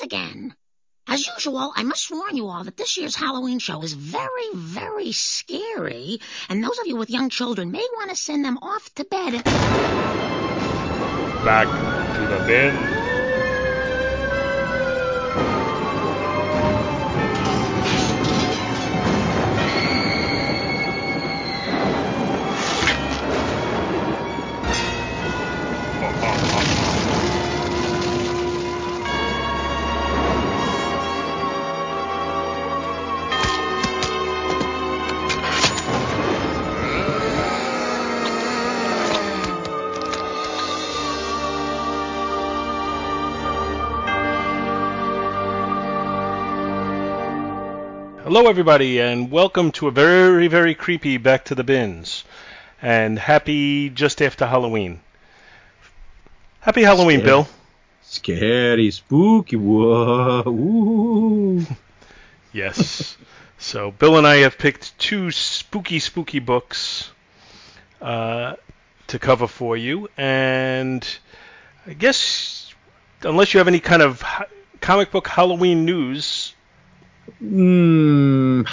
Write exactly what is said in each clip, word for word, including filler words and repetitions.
once again. As usual, I must warn you all that this year's Halloween show is very, very scary, and those of you with young children may want to send them off to bed at... Back to the bin. Hello everybody, and welcome to a very, very creepy Back to the Bins, and happy just after Halloween. Happy Halloween, Scary. Bill. Scary, spooky, whoa, ooh. Yes. So Bill and I have picked two spooky, spooky books uh, to cover for you, and I guess, unless you have any kind of ha- comic book Halloween news... Mm,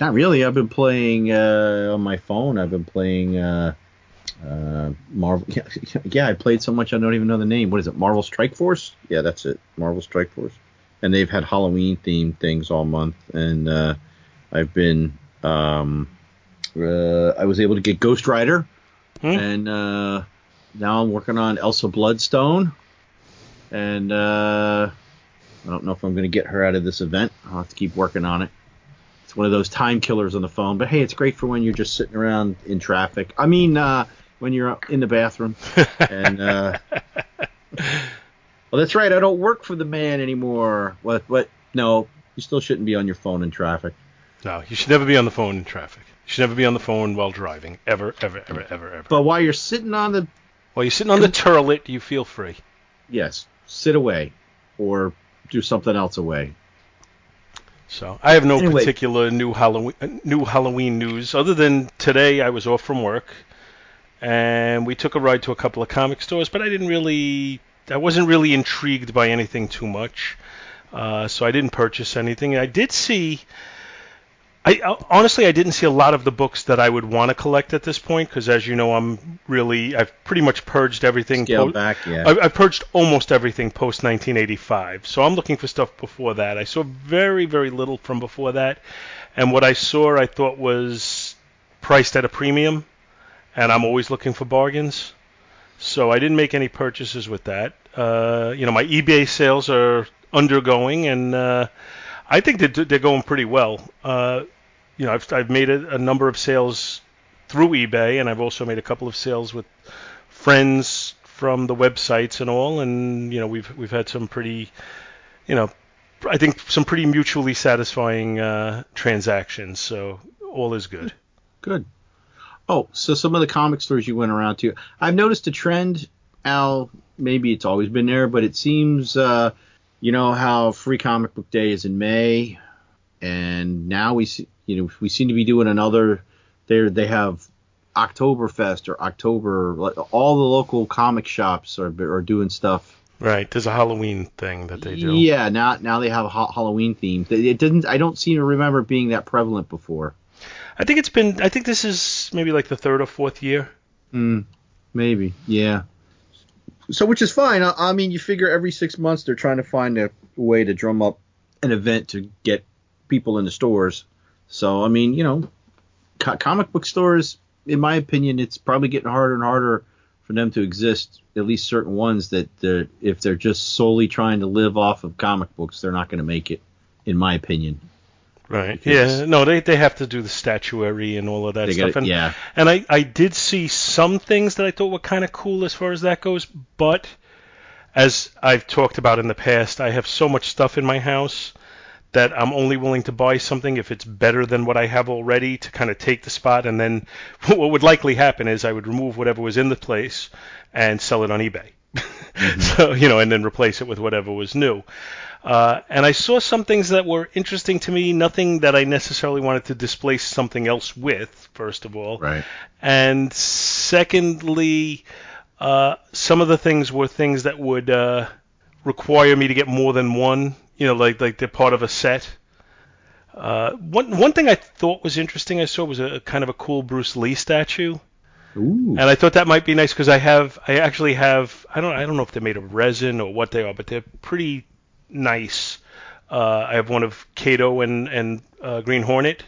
not really. I've been playing uh, on my phone. I've been playing uh, uh, Marvel. Yeah, yeah, I played so much I don't even know the name. What is it? Marvel Strike Force? Yeah, that's it. Marvel Strike Force. And they've had Halloween themed things all month. And uh, I've been. Um, uh, I was able to get Ghost Rider, hmm. and uh, now I'm working on Elsa Bloodstone, and. Uh, I don't know if I'm going to get her out of this event. I'll have to keep working on it. It's one of those time killers on the phone. But, hey, it's great for when you're just sitting around in traffic. I mean, uh, when you're in the bathroom. And uh, well, that's right. I don't work for the man anymore. What? What? No, you still shouldn't be on your phone in traffic. No, you should never be on the phone in traffic. You should never be on the phone while driving. Ever, ever, ever, ever, ever. But while you're sitting on the... While you're sitting on the toilet, you feel free. Yes. Sit away. Or... do something else away. So I have no anyway. particular new Halloween new Halloween news other than today I was off from work and we took a ride to a couple of comic stores, but I didn't really I wasn't really intrigued by anything too much, uh, so I didn't purchase anything. I did see I honestly I didn't see a lot of the books that I would want to collect at this point because, as you know, I'm really I've pretty much purged everything. Scale po- back, yeah. I, I purged almost everything post nineteen eighty-five, so I'm looking for stuff before that. I saw very very little from before that, and what I saw I thought was priced at a premium, and I'm always looking for bargains, so I didn't make any purchases with that. Uh, you know, my eBay sales are undergoing, and uh, I think they're, they're going pretty well. Uh, you know, I've, I've made a, a number of sales through eBay, and I've also made a couple of sales with friends from the websites and all. And you know, we've we've had some pretty, you know, I think some pretty mutually satisfying uh, transactions. So all is good. Good. Oh, so some of the comic stores you went around to, I've noticed a trend, Al. Maybe it's always been there, but it seems. Uh, You know how Free Comic Book Day is in May, and now we see, you know, we seem to be doing another. There they have Oktoberfest or October. All the local comic shops are are doing stuff. Right, there's a Halloween thing that they do. Yeah, now now they have a ha- Halloween theme. It didn't. I don't seem to remember it being that prevalent before. I think it's been. I think this is maybe like the third or fourth year. Mm, maybe. Yeah. So, which is fine. I, I mean, you figure every six months they're trying to find a way to drum up an event to get people in the stores. So, I mean, you know, co- comic book stores, in my opinion, it's probably getting harder and harder for them to exist, at least certain ones that they're, if they're just solely trying to live off of comic books, they're not going to make it, in my opinion. Right. Because yeah. No, they they have to do the statuary and all of that stuff. Gotta, and, yeah. And I, I did see some things that I thought were kind of cool as far as that goes. But as I've talked about in the past, I have so much stuff in my house that I'm only willing to buy something if it's better than what I have already to kind of take the spot. And then what would likely happen is I would remove whatever was in the place and sell it on eBay. Mm-hmm. So, you know, and then replace it with whatever was new. Uh, and I saw some things that were interesting to me, nothing that I necessarily wanted to displace something else with, first of all. Right. And secondly, uh, some of the things were things that would uh, require me to get more than one, you know, like like they're part of a set. Uh, one one thing I thought was interesting I saw was a, a kind of a cool Bruce Lee statue. Ooh. And I thought that might be nice because I have I actually have I don't I don't know if they're made of resin or what they are, but they're pretty nice. Uh, I have one of Kato and and uh, Green Hornet.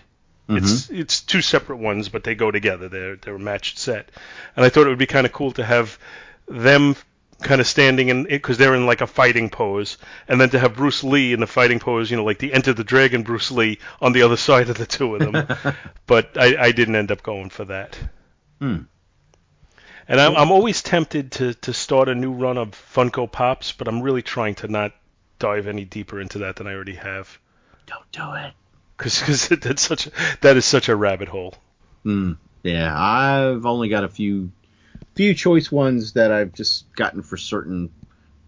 Mm-hmm. It's it's two separate ones, but they go together. They're they're a matched set, and I thought it would be kind of cool to have them kind of standing in, because they're in like a fighting pose, and then to have Bruce Lee in the fighting pose, you know, like the Enter the Dragon Bruce Lee on the other side of the two of them. But I, I didn't end up going for that. Hmm. And I'm, I'm always tempted to, to start a new run of Funko Pops, but I'm really trying to not dive any deeper into that than I already have. Don't do it. Because that's such a, that is such a rabbit hole. Mm, yeah, I've only got a few few choice ones that I've just gotten for certain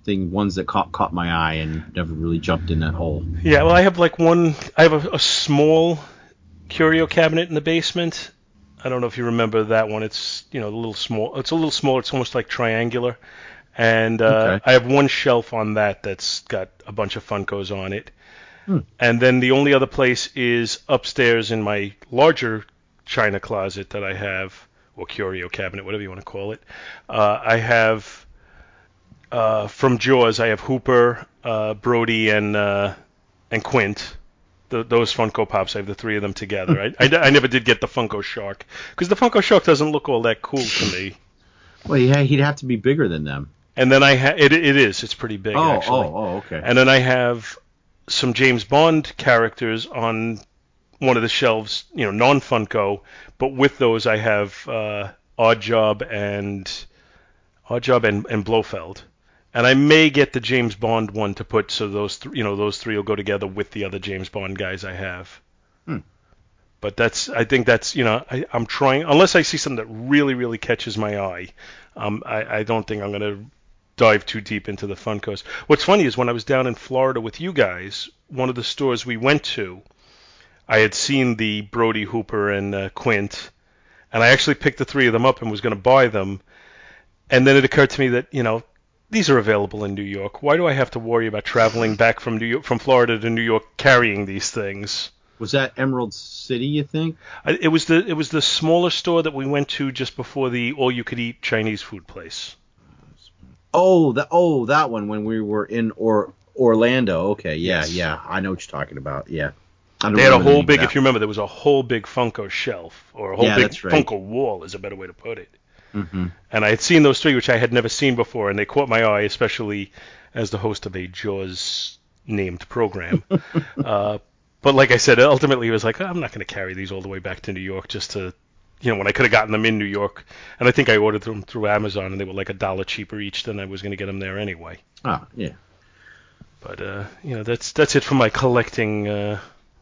thing, ones that caught caught my eye and never really jumped in that hole. Yeah, well, I have like one, I have a, a small curio cabinet in the basement. I don't know if you remember that one. It's, you know, a little small. It's a little smaller. It's almost like triangular. And uh, okay. I have one shelf on that that's got a bunch of Funkos on it. Hmm. And then the only other place is upstairs in my larger china closet that I have, or curio cabinet, whatever you want to call it. Uh, I have, uh, from Jaws, I have Hooper, uh, Brody, and uh, and Quint. The, those Funko Pops, I have the three of them together. I, I, I never did get the Funko Shark, because the Funko Shark doesn't look all that cool to me. Well, yeah, he'd have to be bigger than them. And then I ha- it, it is. It's pretty big, oh, actually. Oh, oh, okay. And then I have some James Bond characters on one of the shelves, you know, non-Funko, but with those I have uh, Oddjob and Oddjob and, and Blofeld, and I may get the James Bond one to put, so those th- you know those three will go together with the other James Bond guys I have. Hmm. But that's I think that's you know I, I'm trying, unless I see something that really really catches my eye, um, I, I don't think I'm gonna dive too deep into the Funkos. What's funny is when I was down in Florida with you guys, one of the stores we went to, I had seen the Brody, Hooper, and uh, Quint, and I actually picked the three of them up and was going to buy them. And then it occurred to me that, you know, these are available in New York. Why do I have to worry about traveling back from New York, from Florida to New York, carrying these things? Was that Emerald City, you think? I, it was the it was the smaller store that we went to just before the all-you-could-eat Chinese food place. Oh, that oh that one when we were in or, Orlando. Okay, yeah, yes. yeah, I know what you're talking about. Yeah, I don't they had a whole big. If you remember, there was a whole big Funko shelf, or a whole yeah, big right. Funko wall is a better way to put it. Mm-hmm. And I had seen those three, which I had never seen before, and they caught my eye, especially as the host of a Jaws named program. uh, but like I said, ultimately it was like, oh, I'm not going to carry these all the way back to New York just to. You know, when I could have gotten them in New York, and I think I ordered them through Amazon, and they were like a dollar cheaper each than I was going to get them there anyway. Ah, yeah. But uh, you know, that's that's it for my collecting uh,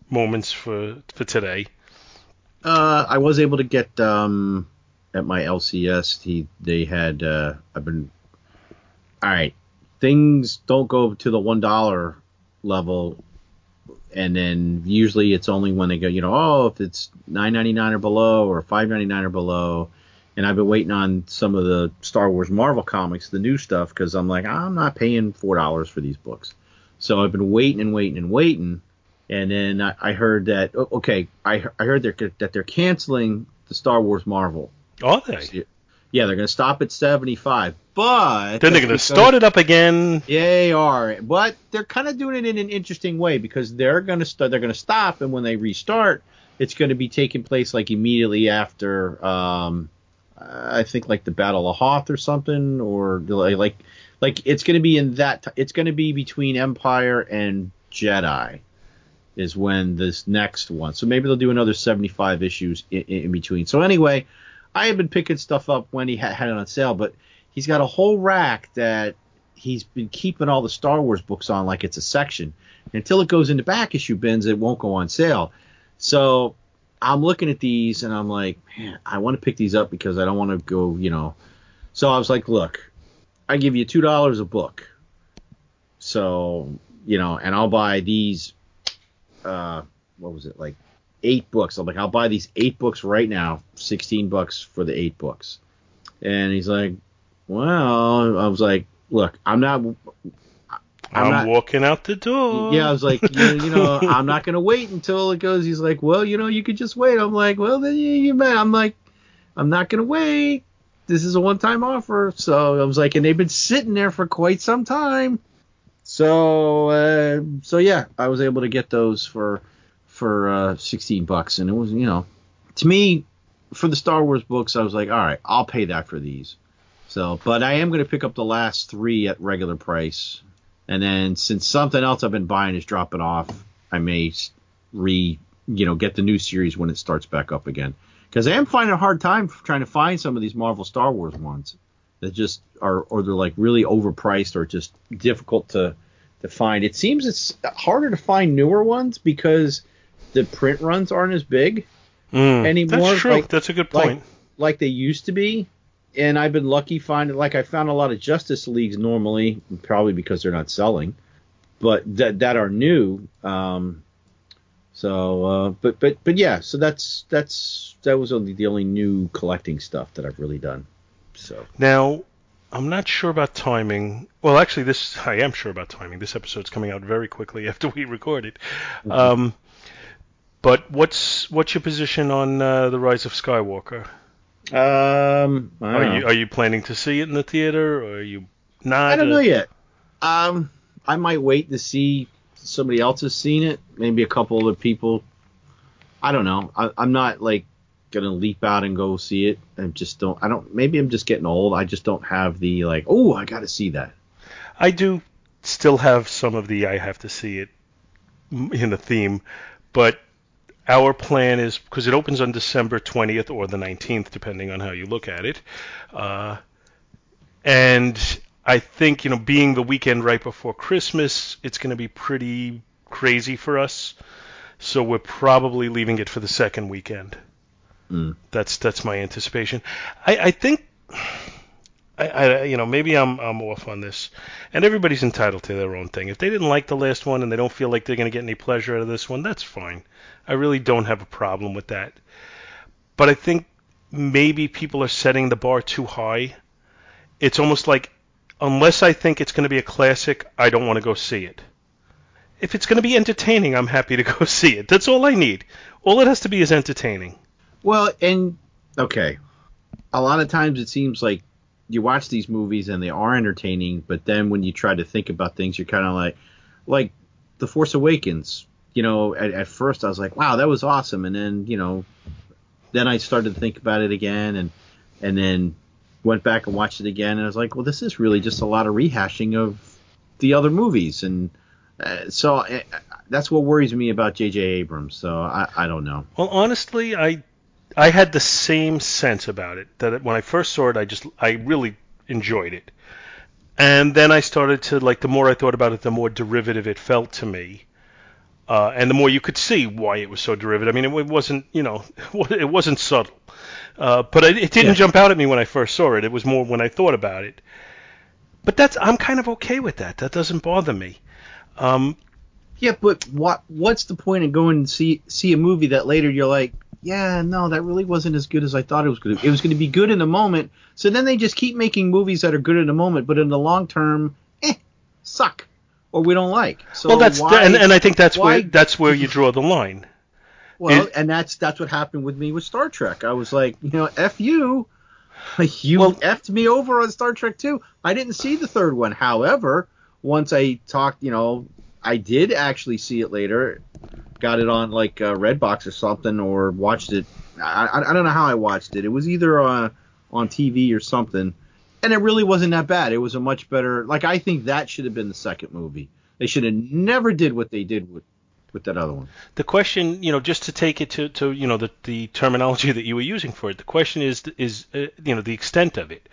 moments for for today. Uh, I was able to get um, at my L C S. He they had. Uh, I've been all right. Things don't go to the one dollar level. And then usually it's only when they go, you know, oh, if it's nine ninety-nine or below or five ninety-nine or below. And I've been waiting on some of the Star Wars Marvel comics, the new stuff, because I'm like, I'm not paying four dollars for these books. So I've been waiting and waiting and waiting. And then I, I heard that, okay, I, I heard they're, that they're canceling the Star Wars Marvel. Are they? Yeah, they're going to stop at seventy-five, but then they're going to start it up again. They are, but they're kind of doing it in an interesting way, because they're going to st- they're going to stop, and when they restart, it's going to be taking place like immediately after, um, I think like the Battle of Hoth or something, or like like it's going to be in that. T- it's going to be between Empire and Jedi is when this next one. So maybe they'll do another seventy-five issues in, in between. So anyway. I had been picking stuff up when he had it on sale, but he's got a whole rack that he's been keeping all the Star Wars books on like it's a section. And until it goes into back issue bins, it won't go on sale. So I'm looking at these, and I'm like, man, I want to pick these up because I don't want to go, you know. So I was like, look, I give you two dollars a book. So, you know, and I'll buy these, uh, what was it, like? eight books. I'm like, I'll buy these eight books right now, sixteen bucks for the eight books. And he's like, well, I was like, look, I'm not, I'm, I'm not, walking out the door. Yeah, I was like, you, you know, I'm not going to wait until it goes. He's like, well, you know, you could just wait. I'm like, well, then you, you might. I'm like, I'm not going to wait. This is a one-time offer. So I was like, and they've been sitting there for quite some time. So, uh, so yeah, I was able to get those for for uh, sixteen bucks, and it was, you know, to me, for the Star Wars books, I was like, all right, I'll pay that for these. So, but I am going to pick up the last three at regular price. And then since something else I've been buying is dropping off, I may re, you know, get the new series when it starts back up again. Because I am finding a hard time trying to find some of these Marvel Star Wars ones that just are, or they're like really overpriced or just difficult to, to find. It seems it's harder to find newer ones because the print runs aren't as big mm, anymore. That's true. Like, that's a good point. Like, like they used to be. And I've been lucky finding, like I found a lot of Justice Leagues normally, probably because they're not selling, but that that are new. Um, so, uh, but but but yeah, so that's that's that was only the only new collecting stuff that I've really done. So now I'm not sure about timing. Well, actually, this I am sure about timing. This episode's coming out very quickly after we record it. Mm-hmm. Um, but what's what's your position on uh, The Rise of Skywalker? Um, are you, are you planning to see it in the theater, or are you not? I don't know yet. Um, I might wait to see somebody else has seen it. Maybe a couple other people. I don't know. I, I'm not like gonna leap out and go see it. I just don't. I don't. Maybe I'm just getting old. I just don't have the like. Oh, I gotta see that. I do still have some of the I have to see it in the theme, but. Our plan is, because it opens on December twentieth or the nineteenth, depending on how you look at it. Uh, and I think, you know, being the weekend right before Christmas, it's going to be pretty crazy for us. So we're probably leaving it for the second weekend. Mm. That's that's my anticipation. I, I think, I, I you know, maybe I'm I'm off on this. And everybody's entitled to their own thing. If they didn't like the last one and they don't feel like they're going to get any pleasure out of this one, that's fine. I really don't have a problem with that. But I think maybe people are setting the bar too high. It's almost like, unless I think it's going to be a classic, I don't want to go see it. If it's going to be entertaining, I'm happy to go see it. That's all I need. All it has to be is entertaining. Well, and, okay, a lot of times it seems like you watch these movies and they are entertaining, but then when you try to think about things, you're kind of like, like The Force Awakens. You know, at, at first I was like, wow, that was awesome. And then, you know, then I started to think about it again and and then went back and watched it again. And I was like, well, this is really just a lot of rehashing of the other movies. And uh, so it, that's what worries me about J J Abrams. So I, I don't know. Well, honestly, I I had the same sense about it, that when I first saw it, I just I really enjoyed it. And then I started to, like, the more I thought about it, the more derivative it felt to me. Uh, and the more you could see why it was so derivative. I mean, it, it wasn't, you know, it wasn't subtle. Uh, but it, it didn't yeah. jump out at me when I first saw it. It was more when I thought about it. But that's, I'm kind of okay with that. That doesn't bother me. Um, yeah, but what what's the point in going and see see a movie that later you're like, yeah, no, that really wasn't as good as I thought it was going to be. It was going to be good in the moment. So then they just keep making movies that are good in the moment, but in the long term, eh, suck. Or we don't like. So well, that's why, and, and I think that's why, where that's where you draw the line. Well, it, and that's that's what happened with me with Star Trek. I was like, you know, F you, like you well, effed me over on Star Trek two. I didn't see the third one. However, once I talked, you know, I did actually see it later. Got it on like uh, Redbox or something, or watched it. I, I I don't know how I watched it. It was either uh, on T V or something. And it really wasn't that bad. It was a much better – like, I think that should have been the second movie. They should have never did what they did with, with that other one. The question, you know, just to take it to, to you know, the, the terminology that you were using for it, the question is, is uh, you know, the extent of it.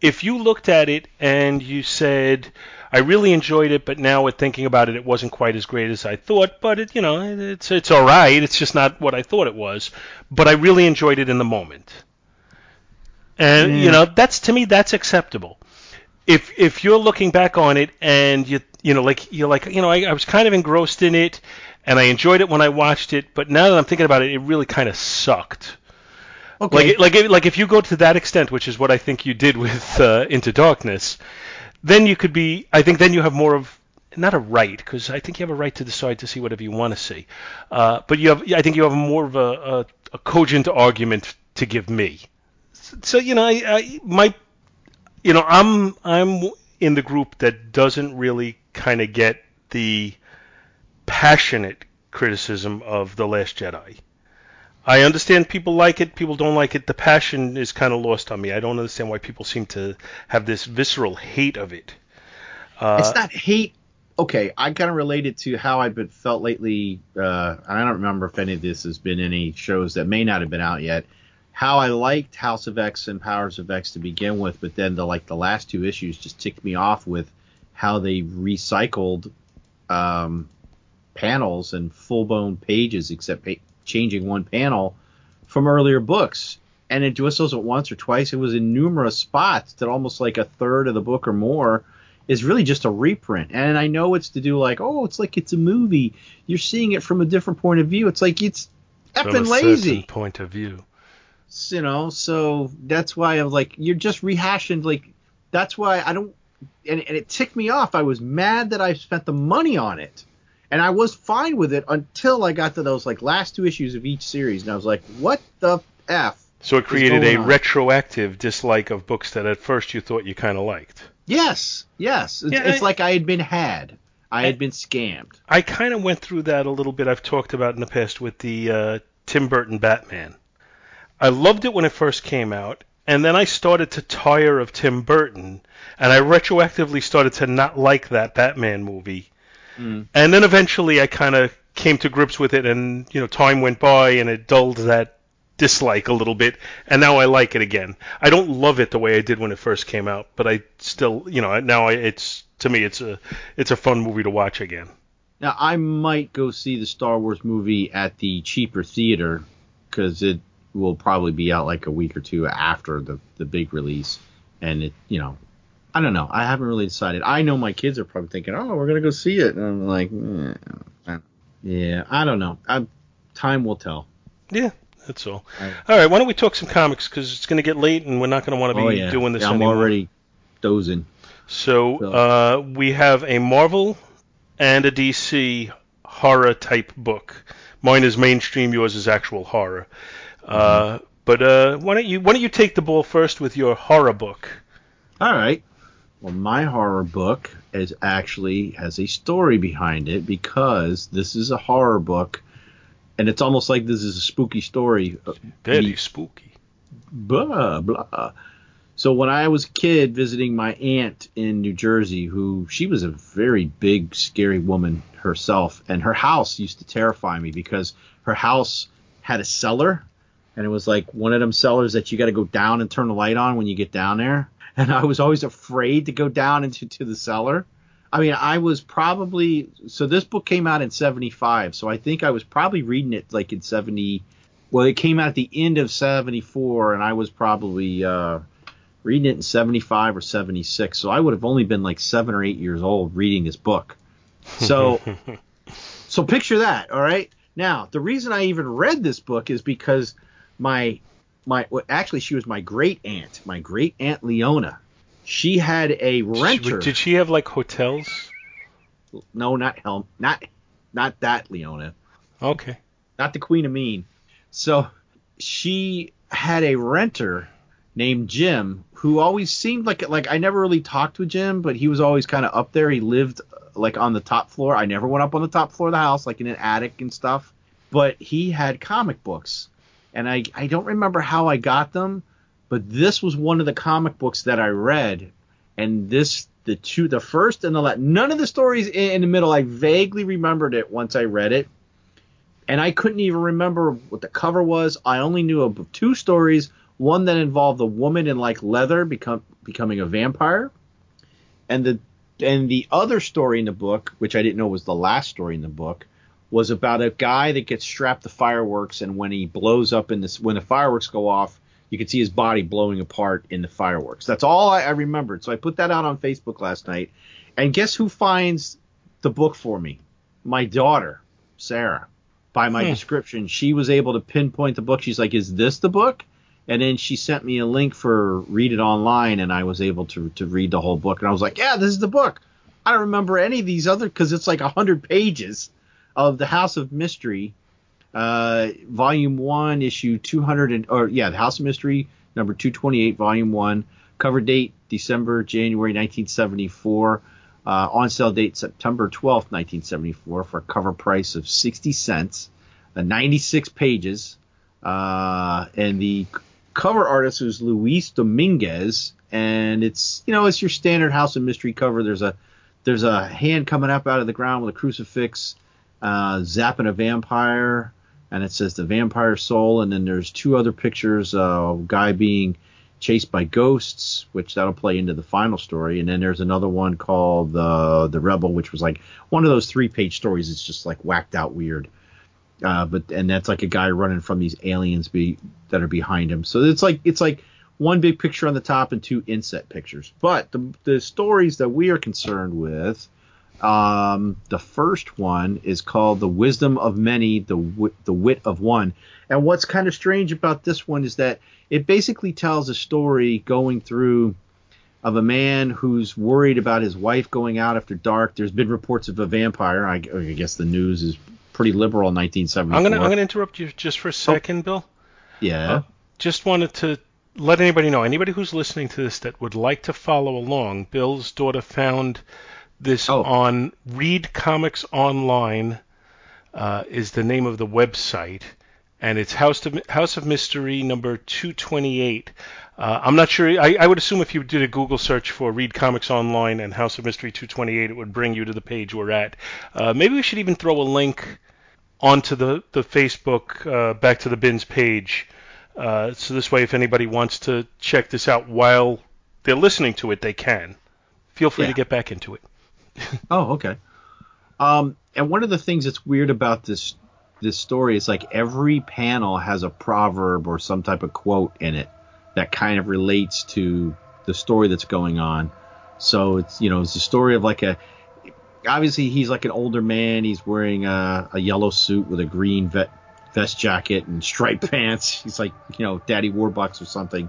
If you looked at it and you said, I really enjoyed it, but now with thinking about it, it wasn't quite as great as I thought, but, it, you know, it's it's all right. It's just not what I thought it was. But I really enjoyed it in the moment. And, yeah. you know, that's, to me, that's acceptable. If if you're looking back on it and you, you know, like, you're like, you know, I, I was kind of engrossed in it and I enjoyed it when I watched it, but now that I'm thinking about it, it really kind of sucked. Okay. Like, like, like if you go to that extent, which is what I think you did with uh, Into Darkness, then you could be, I think then you have more of, not a right, because I think you have a right to decide to see whatever you want to see. Uh, but you have, I think you have more of a, a, a cogent argument to give me. So, you know, I, I my, you know, I'm I'm in the group that doesn't really kind of get the passionate criticism of The Last Jedi. I understand people like it, people don't like it. The passion is kind of lost on me. I don't understand why people seem to have this visceral hate of it. Uh, it's not hate. Okay, I kind of relate it to how I've been felt lately. Uh, I don't remember if any of this has been any shows that may not have been out yet. How I liked House of X and Powers of X to begin with, but then the like the last two issues just ticked me off with how they recycled um, panels and full-blown pages, except pa- changing one panel from earlier books. And it just wasn't once or twice. It was in numerous spots that almost like a third of the book or more is really just a reprint. And I know it's to do like, oh, it's like it's a movie. You're seeing it from a different point of view. It's like it's effing lazy. From a certain point of view. You know, so that's why I'm like, you're just rehashing. Like, that's why I don't. And, and it ticked me off. I was mad that I spent the money on it. And I was fine with it until I got to those like last two issues of each series. And I was like, what the F? So it created a retroactive dislike of books that at first you thought you kind of liked. Yes, yes. It's, yeah, it's I, like I had been had. I had I, been scammed. I kind of went through that a little bit. I've talked about in the past with the uh, Tim Burton Batman. I loved it when it first came out, and then I started to tire of Tim Burton, and I retroactively started to not like that Batman movie. Mm. And then eventually I kind of came to grips with it, and you know, time went by, and it dulled that dislike a little bit, and now I like it again. I don't love it the way I did when it first came out, but I still, you know, now I, it's to me it's a it's a fun movie to watch again. Now I might go see the Star Wars movie at the cheaper theater, because it will probably be out like a week or two after the the big release, and it, you know, I don't know. I haven't really decided. I know my kids are probably thinking, oh, we're gonna go see it, and I'm like, eh, yeah, I don't know. I'm, time will tell. Yeah. That's all. All right. all right, why don't we talk some comics, because it's going to get late and we're not going to want to be oh, yeah. doing this yeah, I'm anymore. I'm already dozing. So, so. Uh, we have a Marvel and a D C horror-type book. Mine is mainstream, yours is actual horror. Mm-hmm. Uh, but uh, why don't you why don't you take the ball first with your horror book? All right. Well, my horror book is actually has a story behind it, because this is a horror book. And it's almost like this is a spooky story. Very spooky. Blah, blah. So when I was a kid visiting my aunt in New Jersey, who she was a very big, scary woman herself. And her house used to terrify me, because her house had a cellar. And it was like one of them cellars that you got to go down and turn the light on when you get down there. And I was always afraid to go down into to the cellar. I mean, I was probably – so this book came out in seventy-five, so I think I was probably reading it like in seventy – well, it came out at the end of seventy-four, and I was probably uh, reading it in seventy-five or seventy-six, so I would have only been like seven or eight years old reading this book. So so picture that, all right? Now, the reason I even read this book is because my my well, – actually, she was my great-aunt, my great-aunt Leona. She had a renter. Did she have like hotels? No, not Helm, not not that Leona. Okay. Not the Queen of Mean. So she had a renter named Jim, who always seemed like like I never really talked to Jim, but he was always kind of up there. He lived like on the top floor. I never went up on the top floor of the house, like in an attic and stuff. But he had comic books, and I I don't remember how I got them. But this was one of the comic books that I read, and this the two the first and the last, none of the stories in, in the middle. I vaguely remembered it once I read it, and I couldn't even remember what the cover was. I only knew of two stories, one that involved a woman in like leather become becoming a vampire, and the and the other story in the book, which I didn't know was the last story in the book, was about a guy that gets strapped to fireworks, and when he blows up in this when the fireworks go off, you could see his body blowing apart in the fireworks. That's all I, I remembered. So I put that out on Facebook last night. And guess who finds the book for me? My daughter, Sarah. By my hmm. description, she was able to pinpoint the book. She's like, is this the book? And then she sent me a link for Read It Online, and I was able to, to read the whole book. And I was like, yeah, this is the book. I don't remember any of these other, because it's like one hundred pages of the House of Mystery, uh, Volume one, Issue two hundred, and, or yeah, the House of Mystery, number two twenty-eight, Volume one, cover date December, January nineteen seventy-four, uh, on sale date September twelfth, nineteen seventy-four, for a cover price of sixty cents, uh, ninety-six pages, uh, and the cover artist is Luis Dominguez, and it's, you know, it's your standard House of Mystery cover. There's a There's a hand coming up out of the ground with a crucifix, uh, zapping a vampire, and it says the vampire soul. And then there's two other pictures, uh, of a guy being chased by ghosts, which that'll play into the final story. And then there's another one called uh, The Rebel, which was like one of those three-page stories. It's just like whacked out weird. Uh, but and that's like a guy running from these aliens be, that are behind him. So it's like it's like. One big picture on the top and two inset pictures. But the, the stories that we are concerned with, um, the first one is called The Wisdom of Many, the w- the Wit of One. And what's kind of strange about this one is that it basically tells a story going through of a man who's worried about his wife going out after dark. There's been reports of a vampire. I, I guess the news is pretty liberal in nineteen seventy-four. I'm going to I'm gonna interrupt you just for a second, oh. Bill. Yeah. Uh, just wanted to... let anybody know, anybody who's listening to this that would like to follow along, Bill's daughter found this oh. on Read Comics Online, uh, is the name of the website, and it's House of, House of Mystery number two twenty-eight. Uh, I'm not sure, I, I would assume if you did a Google search for Read Comics Online and House of Mystery two twenty-eight, it would bring you to the page we're at. Uh, maybe we should even throw a link onto the, the Facebook uh, Back to the Bins page. Uh, so this way, if anybody wants to check this out while they're listening to it, they can. Feel free yeah. to get back into it. Oh, okay. Um, and one of the things that's weird about this this story is like every panel has a proverb or some type of quote in it that kind of relates to the story that's going on. So it's, you know, it's the story of like a obviously he's like an older man. He's wearing a, a yellow suit with a green vest. vest jacket and striped pants. He's like, you know, Daddy Warbucks or something.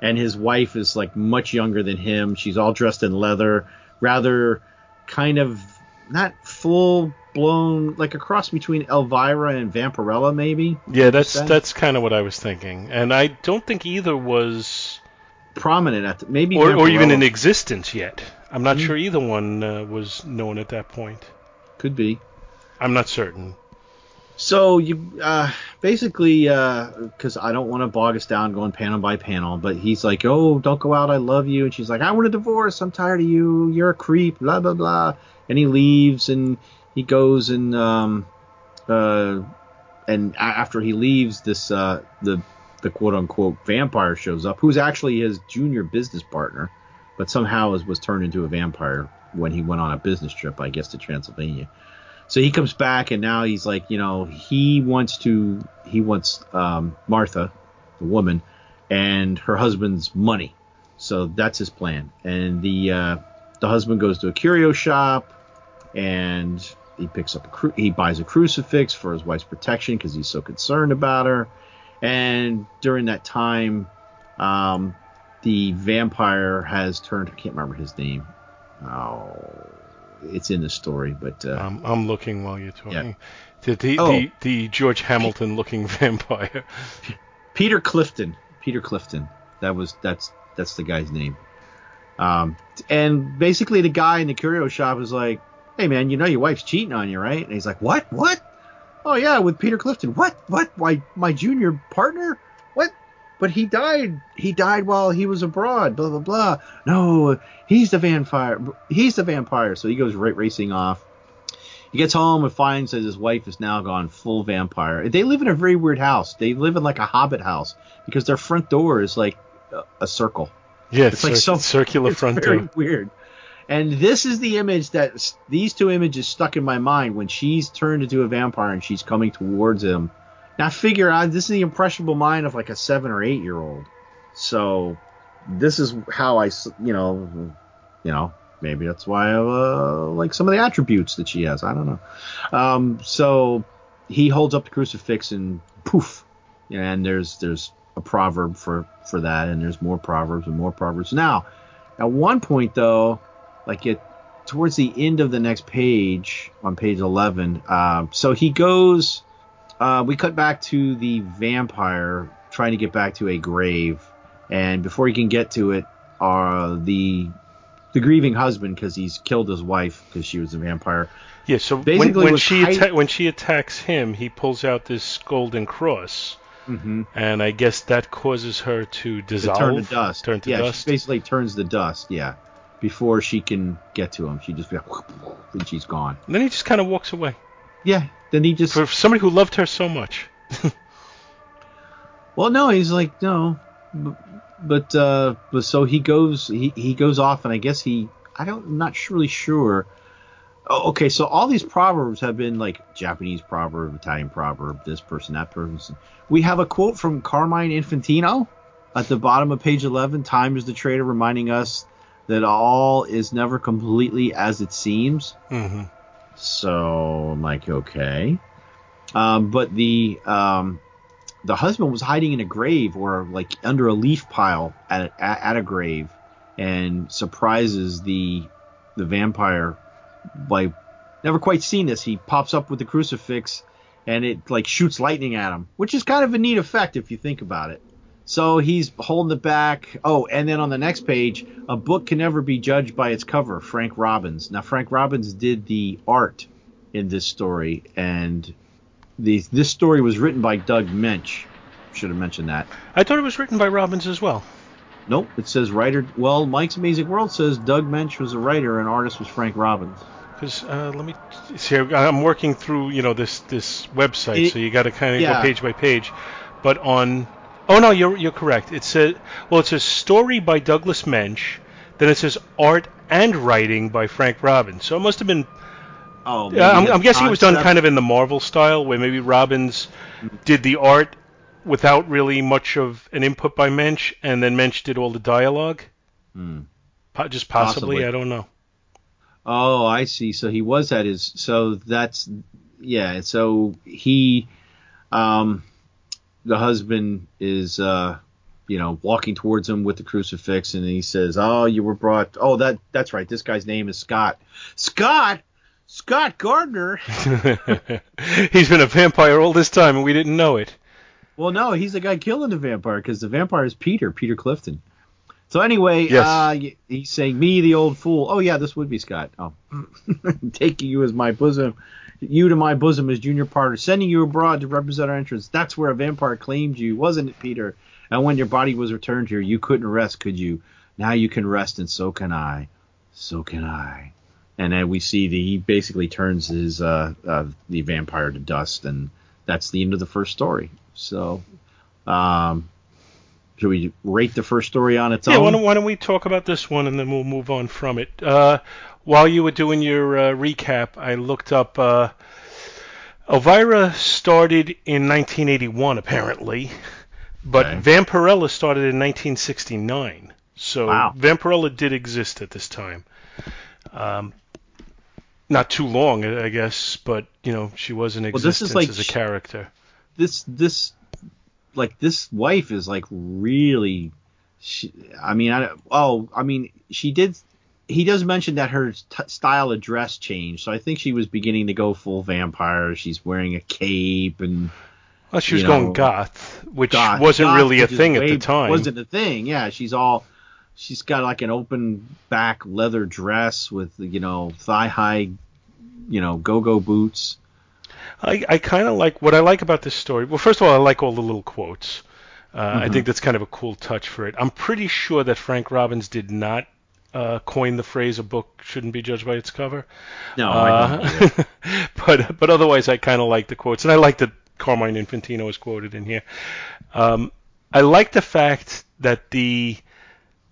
And his wife is like much younger than him. She's all dressed in leather, rather kind of not full blown, like a cross between Elvira and Vampirella, maybe. Yeah, that's that's kind of what I was thinking. And I don't think either was prominent at the, maybe or, or even in existence yet. I'm not mm-hmm. sure either one uh, was known at that point. Could be. I'm not certain. So you uh, basically, because uh, I don't want to bog us down going panel by panel, but he's like, oh, don't go out. I love you. And she's like, I want a divorce. I'm tired of you. You're a creep, blah, blah, blah. And he leaves and he goes and um, uh, and a- after he leaves, this uh, the, the quote unquote vampire shows up, who's actually his junior business partner, but somehow was, was turned into a vampire when he went on a business trip, I guess, to Transylvania. So he comes back, and now he's like, you know, he wants to, he wants um, Martha, the woman, and her husband's money. So that's his plan. And the uh, the husband goes to a curio shop, and he picks up a cru- he buys a crucifix for his wife's protection because he's so concerned about her. And during that time, um, the vampire has turned. I can't remember his name. Oh. It's in the story, but uh, um, I'm looking while you're talking. Yeah. The, the, oh. the the George Hamilton looking vampire, Peter Clifton. Peter Clifton. That was that's that's the guy's name. Um, and basically the guy in the curio shop is like, "Hey man, you know your wife's cheating on you, right?" And he's like, "What? What? Oh yeah, with Peter Clifton. What? What? Why my junior partner? What? But he died. He died while he was abroad. Blah blah blah. No, he's the vampire. He's the vampire." So he goes right racing off. He gets home and finds that his wife is now gone full vampire. They live in a very weird house. They live in like a hobbit house because their front door is like a, a circle. Yeah, it's, it's like some circular it's front very door. Weird. And this is the image that these two images stuck in my mind when she's turned into a vampire and she's coming towards him. Now, figure out, this is the impressionable mind of like a seven or eight year old. So this is how I, you know, you know, maybe that's why I uh, like some of the attributes that she has. I don't know. Um, so he holds up the crucifix and poof. And there's there's a proverb for, for that. And there's more proverbs and more proverbs. Now, at one point, though, like it towards the end of the next page, on page eleven, uh, so he goes, uh, we cut back to the vampire trying to get back to a grave. And before he can get to it, uh, the the grieving husband, because he's killed his wife because she was a vampire. Yeah, so basically when, when, she hiding... atta- when she attacks him, he pulls out this golden cross. Mm-hmm. And I guess that causes her to dissolve. To turn to dust. Turn to yeah, dust. She basically turns to dust, yeah. Before she can get to him, she just like, and she's gone. And then he just kind of walks away. Yeah. Then he just for somebody who loved her so much. Well, no, he's like no, but uh, but so he goes he, he goes off, and I guess he I don't I'm not really sure. Oh, okay, so all these proverbs have been like Japanese proverb, Italian proverb, this person, that person. We have a quote from Carmine Infantino at the bottom of page eleven. Time is the traitor, reminding us that all is never completely as it seems. Mm-hmm. So I'm like, okay. Um, but the um, the husband was hiding in a grave or like under a leaf pile at a, at a grave, and surprises the the vampire by never quite seeing this. He pops up with the crucifix, and it like shoots lightning at him, which is kind of a neat effect if you think about it. So he's holding the back. Oh, and then on the next page, a book can never be judged by its cover. Frank Robbins. Now, Frank Robbins did the art in this story, and the, this story was written by Doug Moench. Should have mentioned that. I thought it was written by Robbins as well. Nope, it says writer. Well, Mike's Amazing World says Doug Moench was a writer and artist was Frank Robbins. Because uh, let me see, I'm working through you know this this website, it, so you got to kind of yeah. go page by page, but on. Oh, no, you're you're correct. It says, well, it says story by Douglas Moench. Then it says art and writing by Frank Robbins. So it must have been, oh, uh, I'm, I'm guessing it was done kind of in the Marvel style, where maybe Robbins did the art without really much of an input by Moench, and then Moench did all the dialogue. Hmm. Po- just possibly, possibly, I don't know. Oh, I see. So he was at his, so that's, yeah, so he... um. The husband is, uh, you know, walking towards him with the crucifix, and he says, "Oh, you were brought. Oh, that that's right. This guy's name is Scott. Scott, Scott Gardner. He's been a vampire all this time, and we didn't know it." Well, no, he's the guy killing the vampire, because the vampire is Peter, Peter Clifton. So anyway, yes. uh, he's saying, "Me, the old fool. Oh yeah, this would be Scott. Oh, taking you as my bosom." You to my bosom as junior partner, sending you abroad to represent our interests. That's where a vampire claimed you, wasn't it, Peter? And when your body was returned here, you couldn't rest, could you? Now you can rest, and so can I. So can I. And then we see that he basically turns his uh, uh, the vampire to dust, and that's the end of the first story. So um, should we rate the first story on its yeah, own? Yeah, why don't, why don't we talk about this one, and then we'll move on from it. Uh While you were doing your uh, recap, I looked up uh, Elvira started in nineteen eighty-one, apparently, but okay. Vampirella started in nineteen sixty-nine. So wow. Vampirella did exist at this time. Um, not too long, I guess, but you know she was in existence well, this is like as a character. She, this this like this wife is like really. She, I mean, I oh, I mean she did. He does mention that her t- style of dress changed, so I think she was beginning to go full vampire. She's wearing a cape, and well, she was going know, goth, which goth, wasn't goth, really a thing at the time. Wasn't a thing, yeah. She's all, she's got like an open back leather dress with you know thigh high, you know go-go boots. I I kind of like what I like about this story. Well, first of all, I like all the little quotes. Uh, mm-hmm. I think that's kind of a cool touch for it. I'm pretty sure that Frank Robbins did not. Uh, coined the phrase "a book shouldn't be judged by its cover." No, uh, I don't. but but otherwise, I kind of like the quotes, and I like that Carmine Infantino is quoted in here. Um, I like the fact that the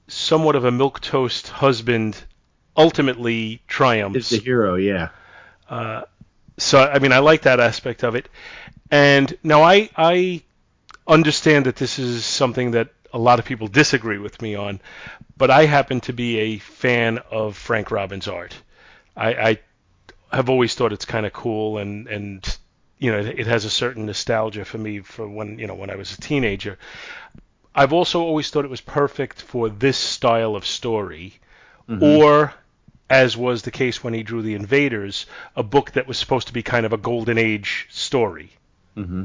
somewhat of a milquetoast husband ultimately triumphs. It's the hero, yeah. Uh, so I mean, I like that aspect of it, and now I I understand that this is something that a lot of people disagree with me on, but I happen to be a fan of Frank Robbins' art. I, I have always thought it's kind of cool, and, and you know it, it has a certain nostalgia for me for when you know when I was a teenager. I've also always thought it was perfect for this style of story, mm-hmm. or as was the case when he drew The Invaders, a book that was supposed to be kind of a golden age story. Mm-hmm.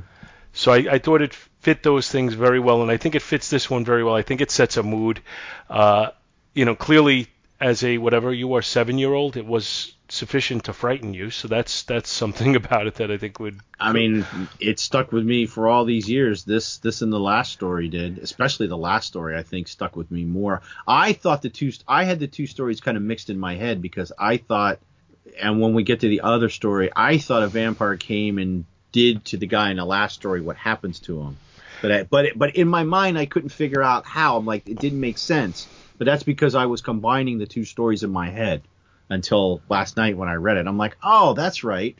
So I, I thought it fit those things very well, and I think it fits this one very well. I think it sets a mood. Uh, you know, clearly, as a whatever you are seven-year-old, it was sufficient to frighten you. So that's that's something about it that I think would. I mean, it stuck with me for all these years. This this and the last story did, especially the last story. I think stuck with me more. I thought the two. I had the two stories kind of mixed in my head because I thought, and when we get to the other story, I thought a vampire came and did to the guy in the last story what happens to him. But I, but but in my mind, I couldn't figure out how. I'm like, it didn't make sense. But that's because I was combining the two stories in my head until last night when I read it. I'm like, oh, that's right.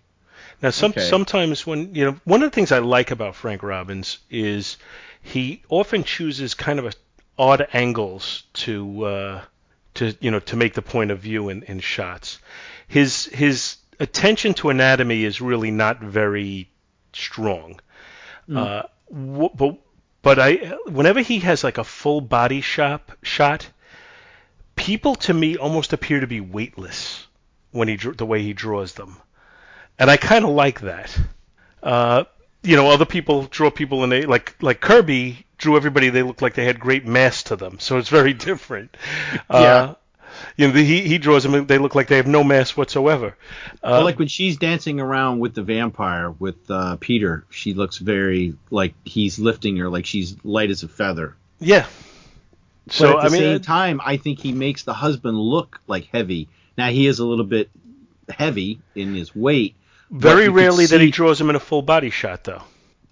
Now, some, okay. sometimes when, you know, one of the things I like about Frank Robbins is he often chooses kind of a, odd angles to, uh, to you know, to make the point of view in, in shots. His his attention to anatomy is really not very strong. Mm. Uh, w- but but I whenever he has like a full body shop shot. People to me almost appear to be weightless when he the way he draws them, and I kind of like that. Uh, you know, other people draw people and they like like Kirby drew everybody. They looked like they had great mass to them, so it's very different. Uh, yeah, you know, the, he he draws them. They look like they have no mass whatsoever. Uh, well, like when she's dancing around with the vampire with uh, Peter, she looks very like he's lifting her, like she's light as a feather. Yeah. But so, at the I mean, same time, I think he makes the husband look like heavy. Now, he is a little bit heavy in his weight. Very rarely see, that he draws him in a full body shot, though.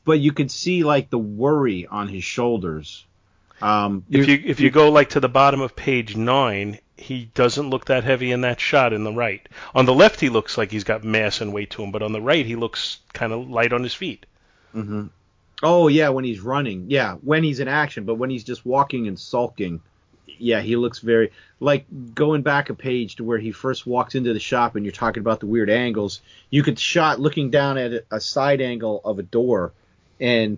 But you could see, like, the worry on his shoulders. Um, if you if you go, like, to the bottom of page nine, he doesn't look that heavy in that shot in the right. On the left, he looks like he's got mass and weight to him, but on the right, he looks kind of light on his feet. Mm-hmm. Oh, yeah, when he's running. Yeah, when he's in action. But when he's just walking and sulking, yeah, he looks very... Like, going back a page to where he first walks into the shop and you're talking about the weird angles, you could shot looking down at a side angle of a door, and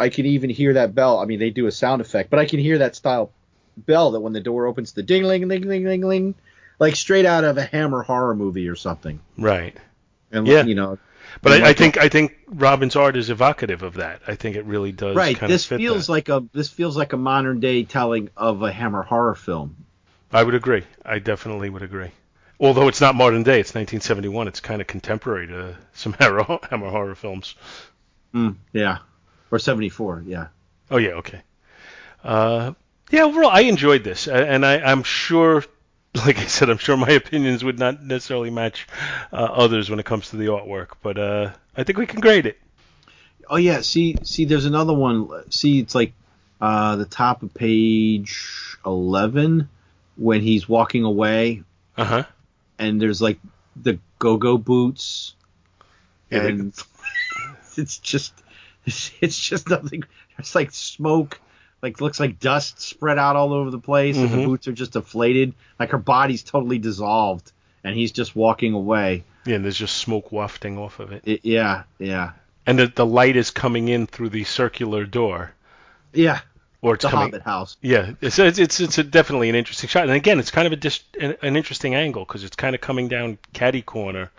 I can even hear that bell. I mean, they do a sound effect, but I can hear that style bell that when the door opens, the ding-ling-ling-ling-ling-ling, like straight out of a Hammer horror movie or something. Right. And, yeah. you know... But I, I think I think Robin's art is evocative of that. I think it really does. Right. Kind this of fit feels that. like a this feels like a modern day telling of a Hammer horror film. I would agree. I definitely would agree. Although it's not modern day, it's nineteen seventy-one. It's kind of contemporary to some Hammer horror films. Mm, yeah. Or seventy-four. Yeah. Oh yeah. Okay. Uh, yeah. Overall, I enjoyed this, and I, I'm sure. Like I said, I'm sure my opinions would not necessarily match uh, others when it comes to the artwork, but uh, I think we can grade it. Oh, yeah. See, see, there's another one. See, it's like uh, the top of page eleven when he's walking away. Uh-huh. And there's like the go-go boots. Yeah, and it's just it's just nothing. It's like smoke. Like, looks like dust spread out all over the place, and mm-hmm. the boots are just deflated. Like, her body's totally dissolved, and he's just walking away. Yeah, and there's just smoke wafting off of it. it yeah, yeah. And the, the light is coming in through the circular door. Yeah. Or it's the coming, Hobbit house. Yeah, it's it's it's, it's a, definitely an interesting shot. And again, it's kind of a dis, an, an interesting angle, because it's kind of coming down catty corner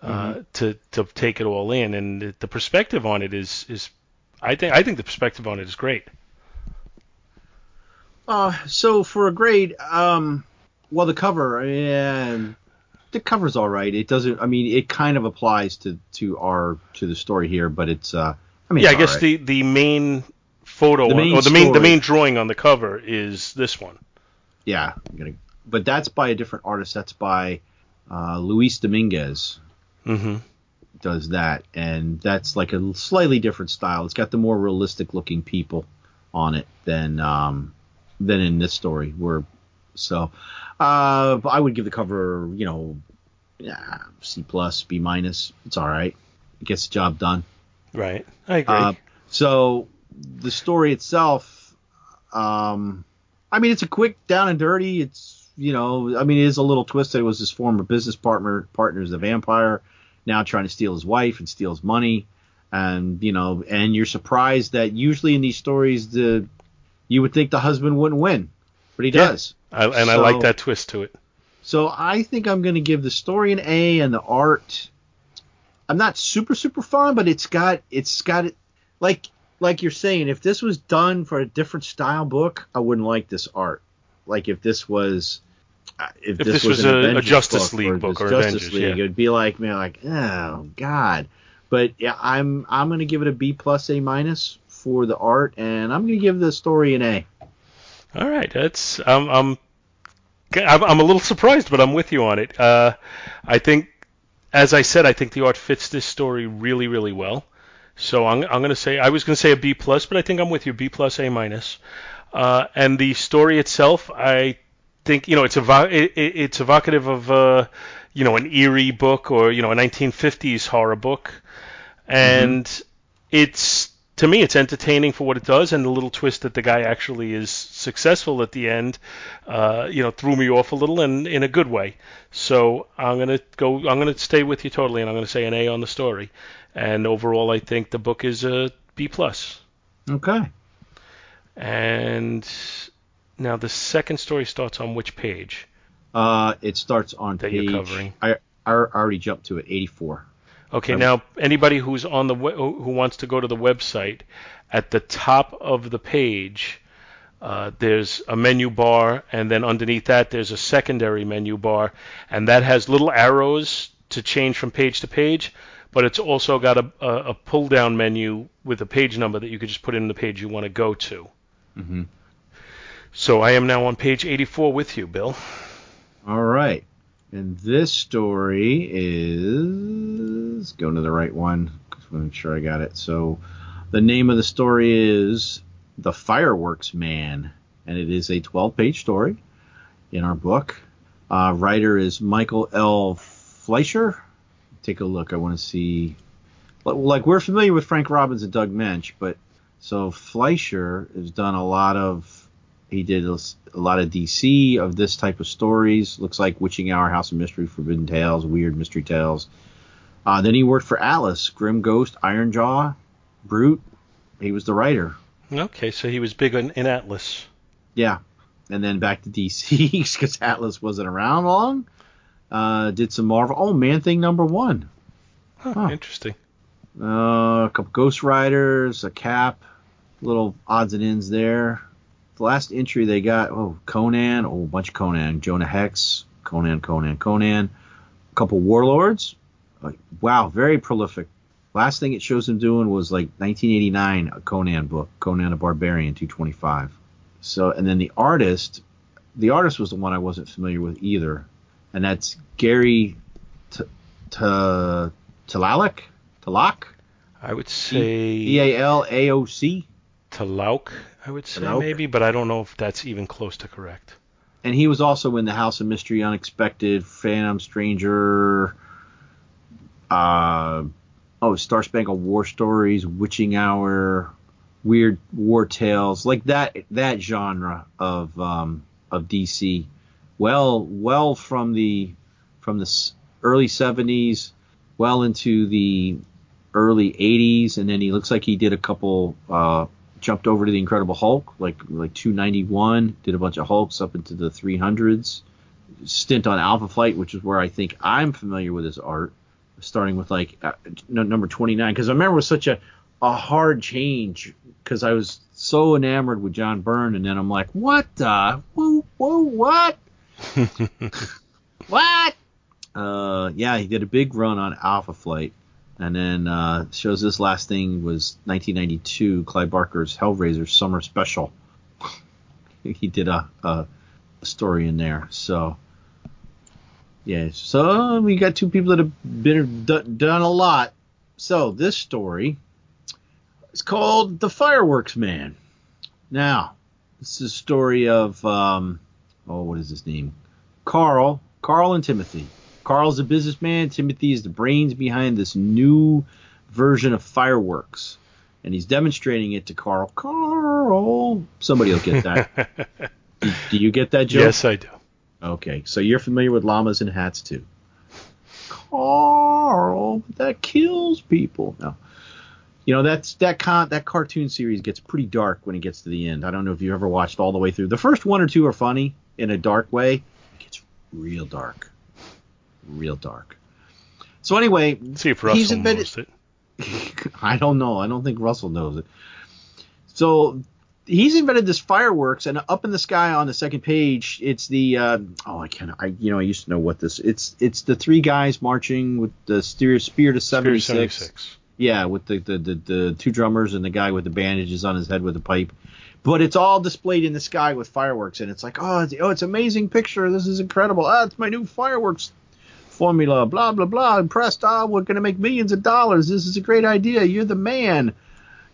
uh, mm-hmm. to, to take it all in. And the, the perspective on it is, is I think I think the perspective on it is great. Uh, so for a grade, um, well, the cover, yeah, the cover's all right. It doesn't, I mean, it kind of applies to, to our, to the story here, but it's, uh, I mean, yeah, I guess right. the, the main photo, the main on, or the main, story. the main drawing on the cover is this one. Yeah. I'm gonna, but that's by a different artist. That's by, uh, Luis Dominguez mm-hmm. does that. And that's like a slightly different style. It's got the more realistic looking people on it than, um, than in this story where so uh I would give the cover you know yeah, C plus B minus. It's all right. It gets the job done. Right. I agree. Uh, so the story itself um I mean it's a quick down and dirty. It's you know I mean it is a little twist that it was his former business partner partner is a vampire now trying to steal his wife and steal his money and you know and you're surprised that usually in these stories the you would think the husband wouldn't win, but he yeah. does. I, and so, I like that twist to it. So I think I'm going to give the story an A and the art. I'm not super, super fond, but it's got it's got it like like you're saying. If this was done for a different style book, I wouldn't like this art. Like if this was if, if this, this was, was an a, a Justice book League or book or Justice Avengers, League, yeah. It would be like man, like oh god. But yeah, I'm I'm going to give it a B plus A minus for the art, and I'm going to give the story an A. All right, that's I'm I'm I'm a little surprised, but I'm with you on it. Uh, I think. As I said, I think the art fits this story really, really well. So I'm, I'm going to say, I was going to say a B plus, but I think I'm with you, B plus, A minus. Uh, and the story itself, I think, you know, it's evo- it, it's evocative of, uh, you know, an eerie book or, you know, a nineteen fifties horror book. And mm-hmm. it's, to me, it's entertaining for what it does. And the little twist that the guy actually is successful at the end, uh, you know, threw me off a little and in a good way. So I'm going to go, I'm going to stay with you totally. And I'm going to say an A on the story. And overall, I think the book is a B plus. Okay. And now the second story starts on which page? Uh, it starts on that page. You're covering. I, I already jumped to it. eighty-four. Okay, now anybody who's on the we- who wants to go to the website, at the top of the page, uh, there's a menu bar, and then underneath that there's a secondary menu bar, and that has little arrows to change from page to page, but it's also got a, a, a pull-down menu with a page number that you could just put in the page you want to go to. Mm-hmm. So I am now on page eighty-four with you, Bill. All right. And this story is going to the right one because I'm not sure I got it. So the name of the story is The Fireworks Man, and it is a twelve-page story in our book. Uh, writer is Michael L. Fleischer. Take a look. I want to see. Like we're familiar with Frank Robbins and Doug Moench, but so Fleischer has done a lot of. He did a lot of D C of this type of stories. Looks like Witching Hour, House of Mystery, Forbidden Tales, Weird Mystery Tales. Uh, then he worked for Alice, Grim Ghost, Iron Jaw, Brute. He was the writer. Okay, so he was big in, in Atlas. Yeah, and then back to D C because Atlas wasn't around long. Uh, did some Marvel. Oh, Man-Thing number one. Huh, huh. Interesting. Uh, a couple Ghost Riders, a Cap, little odds and ends there. The last entry they got, oh, Conan, oh, a bunch of Conan, Jonah Hex, Conan, Conan, Conan, a couple Warlords. Like, wow, very prolific. Last thing it shows him doing was like nineteen eighty-nine, a Conan book, Conan the Barbarian, two twenty-five. So, and then the artist, the artist was the one I wasn't familiar with either, and that's Gary T- T- Talalik, Talak. I would say E A L A O C. Talauk, I would say Talauk. Maybe, but I don't know if that's even close to correct. And he was also in the House of Mystery, Unexpected, Phantom Stranger, uh, oh, Star Spangled War Stories, Witching Hour, Weird War Tales, like that that genre of um, of D C. Well, well from the from the early seventies, well into the early eighties, and then he looks like he did a couple. Uh, jumped over to the Incredible Hulk, like like two ninety-one, did a bunch of Hulks up into the three hundreds, stint on Alpha Flight, which is where I think I'm familiar with his art, starting with like uh, no, number twenty-nine, because I remember it was such a, a hard change, because I was so enamored with John Byrne, and then I'm like, what the, whoa, whoa, what? What? Uh, yeah, he did a big run on Alpha Flight. And then uh, shows this last thing was nineteen ninety-two, Clive Barker's Hellraiser Summer Special. He did a, a story in there. So, yeah. So we got two people that have been done a lot. So this story is called The Fireworks Man. Now, this is a story of, um, oh, what is his name? Carl. Carl and Timothy. Carl's the businessman. Timothy is the brains behind this new version of fireworks. And he's demonstrating it to Carl. Carl. Somebody will get that. do, do you get that joke? Yes, I do. Okay. So you're familiar with llamas and hats, too. Carl. That kills people. No. You know, that's that con, that cartoon series gets pretty dark when it gets to the end. I don't know if you ever watched all the way through. The first one or two are funny in a dark way. It gets real dark, real dark. So anyway, see if Russell he's invented, knows it. I don't know. I don't think Russell knows it. So he's invented this fireworks, and up in the sky on the second page, it's the uh, oh, I can't, I you know, I used to know what this. It's it's the three guys marching with the spear spear to seventy-six. seventy-six Yeah, with the, the, the, the two drummers and the guy with the bandages on his head with the pipe. But it's all displayed in the sky with fireworks, and it's like, oh, it's, oh, it's an amazing picture. This is incredible. Ah, it's my new fireworks formula. Blah, blah, blah. Impressed. Ah, we're going to make millions of dollars. This is a great idea. You're the man.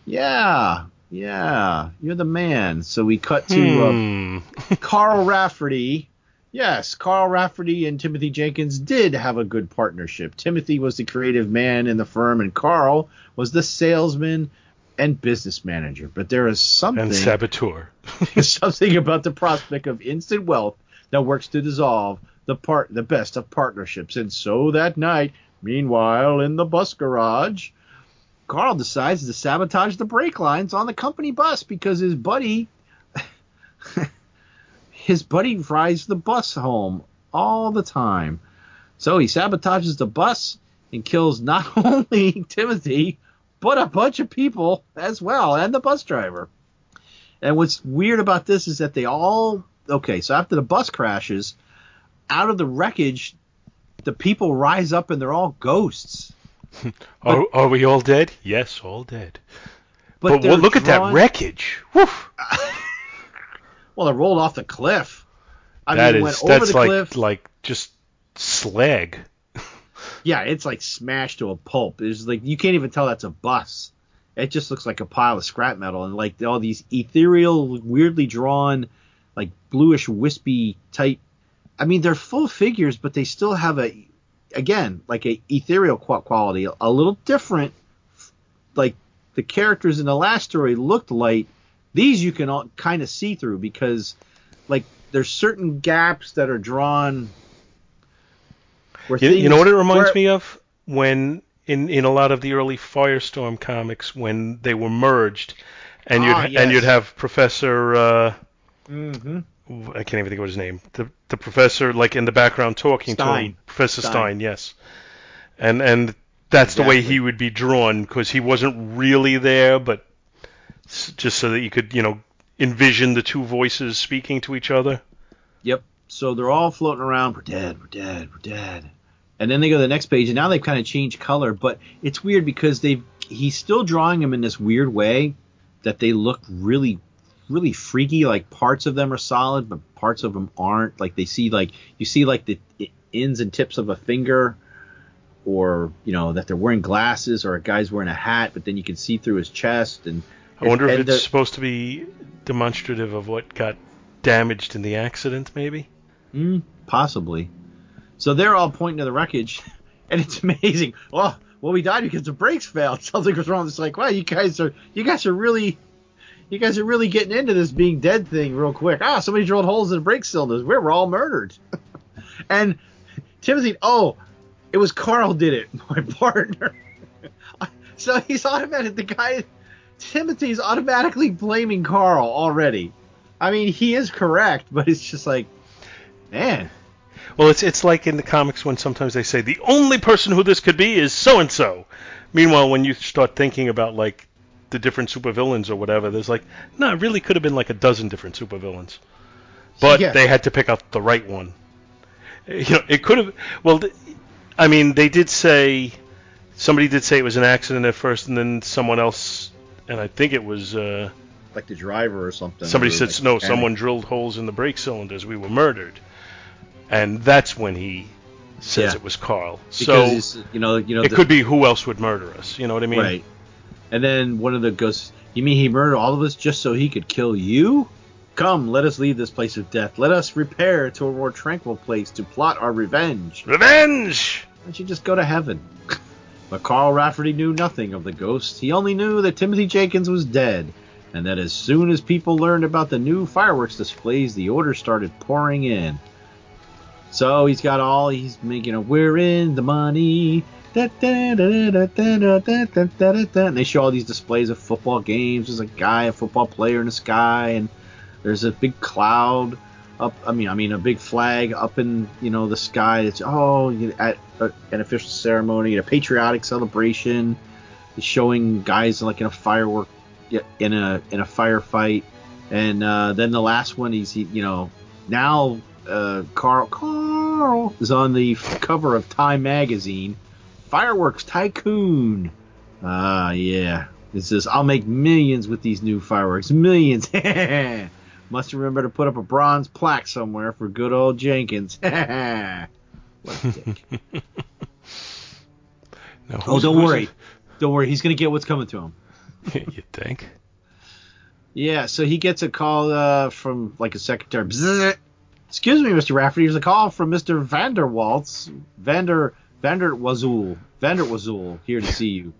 Yeah, yeah, you're the man. So we cut to hmm. uh, Carl Rafferty. Yes, Carl Rafferty and Timothy Jenkins did have a good partnership. Timothy was the creative man in the firm, and Carl was the salesman and business manager. But there is something... And saboteur. something about the prospect of instant wealth that works to dissolve the part, the best of partnerships. And so that night, meanwhile, in the bus garage, Carl decides to sabotage the brake lines on the company bus because his buddy... His buddy rides the bus home all the time. So he sabotages the bus and kills not only Timothy, but a bunch of people as well, and the bus driver. And what's weird about this is that they all... Okay, so after the bus crashes, out of the wreckage, the people rise up and they're all ghosts. But, are, are we all dead? Yes, all dead. But, but well, look drawn... at that wreckage. Woof. Well, it rolled off the cliff. I that mean, it went over that's the like, cliff. Like just slag. Yeah, it's like smashed to a pulp. It's like you can't even tell that's a bus. It just looks like a pile of scrap metal, and like all these ethereal, weirdly drawn, like bluish, wispy type. I mean, they're full figures, but they still have a, again, like a ethereal quality, a little different. Like the characters in the last story looked like. These you can all kind of see through because, like, there's certain gaps that are drawn. Where you, you know what it reminds where, me of? When, in, in a lot of the early Firestorm comics, when they were merged, and you'd, ah, yes. and you'd have Professor... Uh, mm-hmm. I can't even think of his name. The the professor, like, in the background talking Stein. to him. Professor Stein, Stein yes. And, and that's exactly. the way he would be drawn, because he wasn't really there, but... Just so that you could, you know, envision the two voices speaking to each other. Yep. So they're all floating around. We're dead. We're dead. We're dead. And then they go to the next page, and now they've kind of changed color. But it's weird because they've he's still drawing them in this weird way that they look really, really freaky. Like parts of them are solid, but parts of them aren't. Like they see, like you see, like the ends and tips of a finger. Or, you know, that they're wearing glasses or a guy's wearing a hat, but then you can see through his chest. And I wonder if it's the, supposed to be demonstrative of what got damaged in the accident, maybe? Mm, possibly. So they're all pointing to the wreckage, and it's amazing. Well, well, we died because the brakes failed. Something was wrong. It's like, wow, you guys are, you guys are really, you guys are really getting into this being dead thing real quick. Ah, somebody drilled holes in the brake cylinders. We were all murdered. And Timothy, oh, it was Carl did it, my partner. So he's automatic. The guy. Timothy's automatically blaming Carl already. I mean, he is correct, but it's just like, man. Well, it's it's like in the comics when sometimes they say the only person who this could be is so-and-so. Meanwhile, when you start thinking about, like, the different supervillains or whatever, there's like, no, it really could have been like a dozen different supervillains. But yeah. They had to pick out the right one. You know, it could have... Well, I mean, they did say... Somebody did say it was an accident at first, and then someone else... And I think it was... Uh, like the driver or something. Somebody said, like, no, panic. Someone drilled holes in the brake cylinders. We were murdered. And that's when he says yeah. it was Carl. Because so, you know, you know, it the, could be who else would murder us. You know what I mean? Right. And then one of the ghosts, you mean he murdered all of us just so he could kill you? Come, let us leave this place of death. Let us repair to a more tranquil place to plot our revenge. Revenge! Why don't you just go to heaven? But Carl Rafferty knew nothing of the ghosts. He only knew that Timothy Jenkins was dead, and that as soon as people learned about the new fireworks displays, the orders started pouring in. So he's got all he's making a we're in the money. And they show all these displays of football games. There's a guy, a football player in the sky, and there's a big cloud. up. I mean, I mean, a big flag up in, you know, the sky. It's oh, at a, an official ceremony, a patriotic celebration, showing guys like in a firework, in a in a firefight, and uh, then the last one he's he, you know now uh, Carl Carl is on the cover of Time magazine, Fireworks Tycoon. Ah, uh, yeah. It says, I'll make millions with these new fireworks. Millions. Must remember to put up a bronze plaque somewhere for good old Jenkins. What a dick. Now, oh, don't worry. It? Don't worry. He's going to get what's coming to him. You think? Yeah, so he gets a call uh, from, like, a secretary. Bzzz. Excuse me, Mister Rafferty. There's a call from Mister Vanderwaltz. Vander... Vander Wazool. Vander Wazool, here to see you.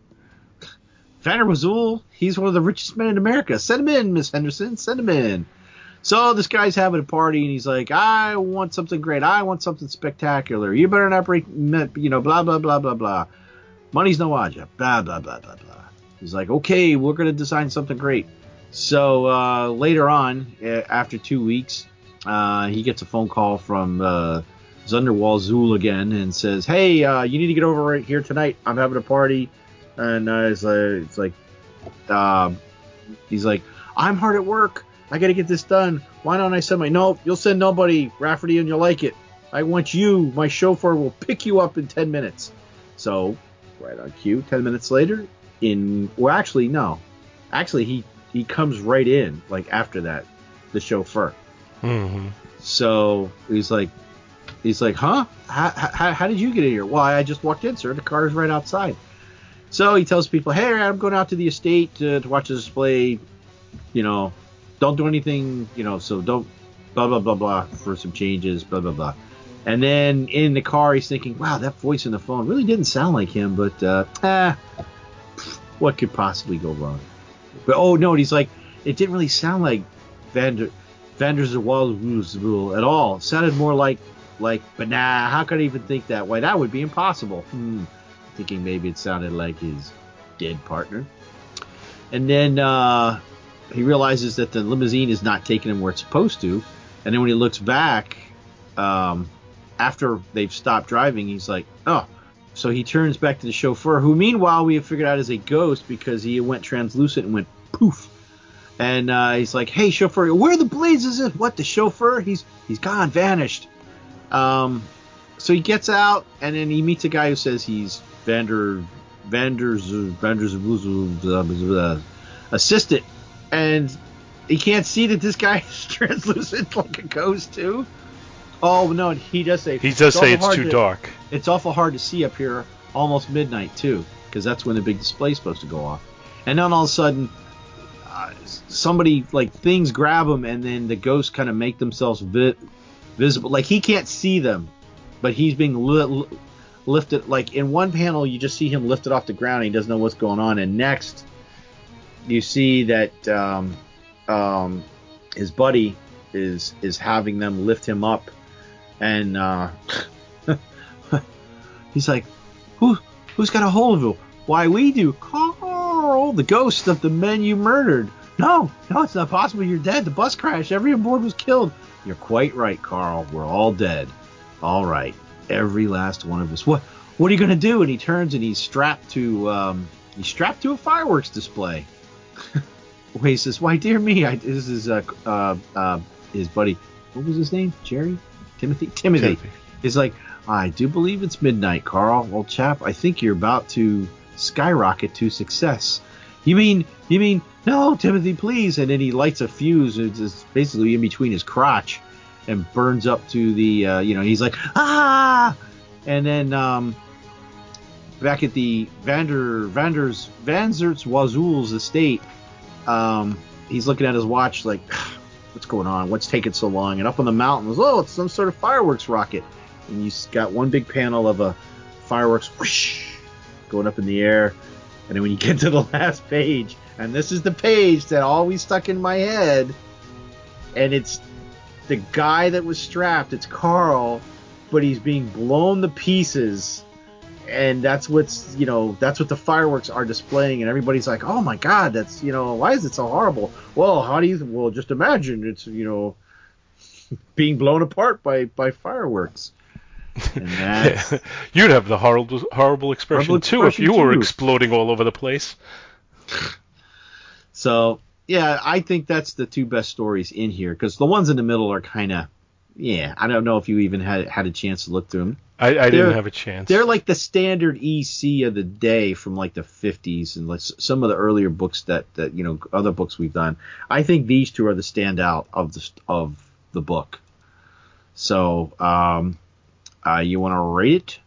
Vander Wazool, he's one of the richest men in America. Send him in, Miss Henderson. Send him in. So this guy's having a party, and he's like, I want something great. I want something spectacular. You better not break, you know, blah, blah, blah, blah, blah. Money's no object. Blah, blah, blah, blah, blah. He's like, okay, we're going to design something great. So uh, later on, after two weeks, uh, he gets a phone call from uh Zunderwall Zool again and says, hey, uh, you need to get over right here tonight. I'm having a party. And uh, it's, uh, it's like, uh, he's like, I'm hard at work. I got to get this done. Why don't I send my, no, you'll send nobody, Rafferty, and you'll like it. I want you. My chauffeur will pick you up in ten minutes. So right on cue, ten minutes later in, well, actually, no, actually, he, he comes right in like after that, the chauffeur. Mm-hmm. So he's like, He's like, huh? How, how, how did you get in here? Well, I just walked in, sir. The car is right outside. So he tells people, hey, I'm going out to the estate to, to watch the display. You know, don't do anything, you know, so don't blah, blah, blah, blah for some changes, blah, blah, blah. And then in the car, he's thinking, wow, that voice in the phone really didn't sound like him, but uh, eh, what could possibly go wrong? But, oh, no, and he's like, it didn't really sound like Vander, Vander Zawal at all. It sounded more like Like, but nah, how could I even think that way? That would be impossible. Hmm. Thinking maybe it sounded like his dead partner. And then uh, he realizes that the limousine is not taking him where it's supposed to. And then when he looks back, um, after they've stopped driving, he's like, oh. So he turns back to the chauffeur, who meanwhile we have figured out is a ghost because he went translucent and went poof. And uh, he's like, hey, chauffeur, where the blazes is it? What, the chauffeur? He's He's gone, vanished. Um, so he gets out, and then he meets a guy who says he's Vander, Vander's, Vander's assistant, and he can't see that this guy is translucent like a ghost too. Oh no, he does say he does say it's too dark. It's awful hard to see up here, almost midnight too, because that's when the big display's supposed to go off. And then all of a sudden, uh, somebody like things grab him, and then the ghosts kind of make themselves vi- visible, like he can't see them, but he's being li- lifted. Like in one panel, you just see him lifted off the ground. And he doesn't know what's going on. And next, you see that um, um, his buddy is is having them lift him up, and uh, he's like, "Who who's got a hold of you? Why we do? Carl, the ghost of the men you murdered. No, no, it's not possible. You're dead. The bus crashed. Every aboard was killed." You're quite right, Carl. We're all dead. All right. Every last one of us. What What are you going to do? And he turns and he's strapped to um, he's strapped to a fireworks display. He says, why, dear me. I, this is uh, uh, uh, his buddy. What was his name? Jerry? Timothy? Timothy. Timothy. He's like, I do believe it's midnight, Carl. Old chap, I think you're about to skyrocket to success. You mean, you mean, no, Timothy, please. And then he lights a fuse. It's basically in between his crotch and burns up to the, uh, you know, he's like, ah. And then um, back at the Vander, Vander's, Vanzert's Wazool's estate, um, he's looking at his watch like, what's going on? What's taking so long? And up on the mountains, oh, it's some sort of fireworks rocket. And you got one big panel of a fireworks whoosh, going up in the air. And then when you get to the last page, and this is the page that always stuck in my head, and it's the guy that was strapped, it's Carl, but he's being blown to pieces, and that's what's, you know, that's what the fireworks are displaying, and everybody's like, oh my God, that's, you know, why is it so horrible? Well, how do you, well, just imagine, it's, you know, being blown apart by, by fireworks. And that's... You'd have the horrible, horrible expression, horrible expression too if you too. were exploding all over the place. So, yeah, I think that's the two best stories in here, because the ones in the middle are kind of, yeah, I don't know if you even had had a chance to look through them. I, I didn't have a chance. They're like the standard E C of the day from like the fifties and like some of the earlier books that, that, you know, other books we've done. I think these two are the standout of the of the book. So, um, uh, you want to rate it?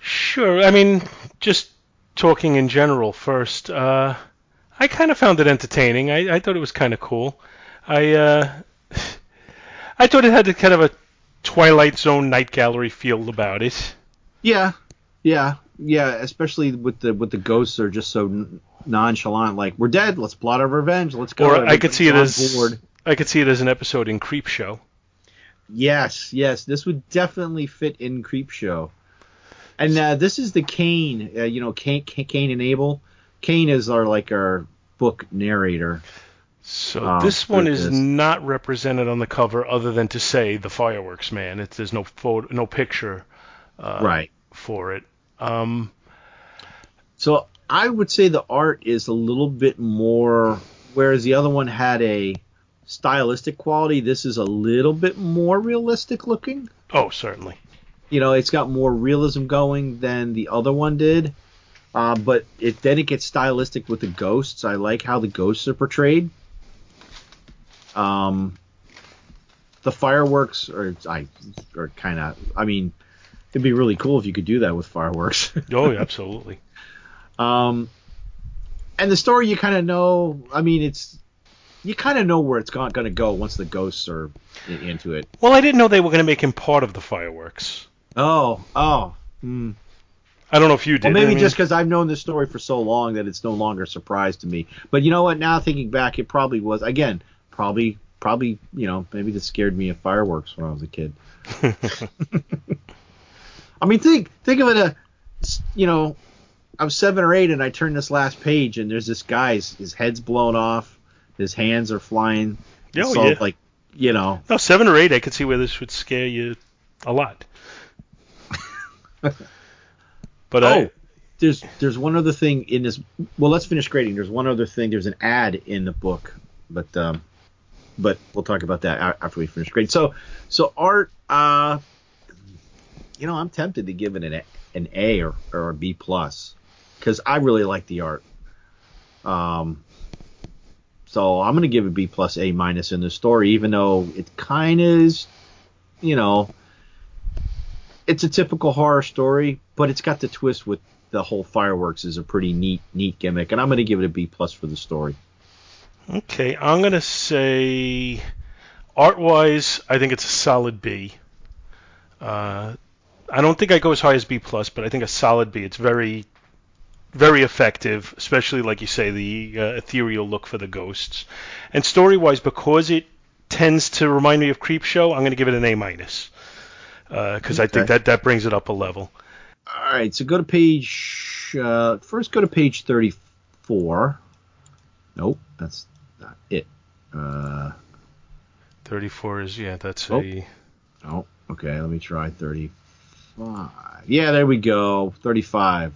Sure. I mean, just talking in general first. Uh, I kind of found it entertaining. I, I thought it was kind of cool. I uh, I thought it had kind of a Twilight Zone night gallery feel about it. Yeah, yeah, yeah. Especially with the with the ghosts are just so n- nonchalant. Like, we're dead. Let's plot our revenge. Let's go. Or I could see it as board. I could see it as an episode in Creepshow. Yes, yes. This would definitely fit in Creepshow. And uh, this is the Cain. Uh, you know, Cain, Cain and Abel. Cain is our like our book narrator. So um, this one is not represented on the cover, other than to say the fireworks man. It's, there's no photo, no picture, uh, right for it. Um, so I would say the art is a little bit more, whereas the other one had a stylistic quality. This is a little bit more realistic looking. Oh, certainly. You know, it's got more realism going than the other one did. Uh, but it then it gets stylistic with the ghosts. I like how the ghosts are portrayed. Um, the fireworks are, I, are kind of, I mean, it'd be really cool if you could do that with fireworks. Oh, yeah, absolutely. Um, and the story, you kind of know, I mean, it's, you kind of know where it's going to go once the ghosts are into it. Well, I didn't know they were going to make him part of the fireworks. Oh, oh, hmm. I don't know if you did. Well, maybe I mean, just because I've known this story for so long that it's no longer a surprise to me. But you know what? Now thinking back, it probably was. Again, probably, probably, you know, maybe this scared me of fireworks when I was a kid. I mean, think, think of it. A, you know, I was seven or eight, and I turned this last page, and there's this guy's his head's blown off, his hands are flying. Oh, so, yeah. Like, you know. No, seven or eight. I could see where this would scare you a lot. But oh, I, there's there's one other thing in this. Well, let's finish grading. There's one other thing. There's an ad in the book, but um, but we'll talk about that after we finish grading. So so art, uh, you know, I'm tempted to give it an A, an A or, or a B plus, because I really like the art. Um, so I'm gonna give it B plus, A minus in the story, even though it kind of is, you know. It's a typical horror story, but it's got the twist with the whole fireworks is a pretty neat, neat gimmick, and I'm going to give it a B plus for the story. Okay, I'm going to say art-wise, I think it's a solid B. Uh, I don't think I go as high as B plus, but I think a solid B. It's very, very effective, especially like you say, the uh, ethereal look for the ghosts, and story-wise, because it tends to remind me of Creepshow, I'm going to give it an A minus. Because uh, okay. I think that, that brings it up a level. All right, so go to page... Uh, first go to page thirty-four. Nope, that's not it. Uh, thirty-four is, yeah, that's oh, a... Oh, okay, let me try thirty-five. Yeah, there we go, thirty-five.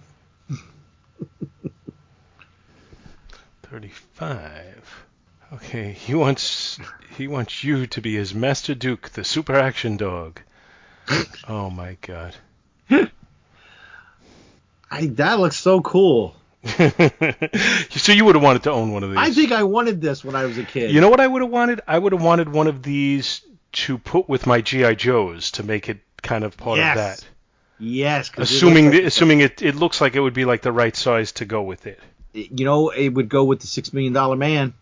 thirty-five. Okay, he wants he wants you to be his Master Duke, the super action dog. Oh my god! I that looks so cool. So you would have wanted to own one of these. I think I wanted this when I was a kid. You know what I would have wanted? I would have wanted one of these to put with my G I Joes to make it kind of part yes. of that. Yes. Assuming it like the, assuming it, it looks like it would be like the right size to go with it. You know, it would go with the Six Million Dollar Man.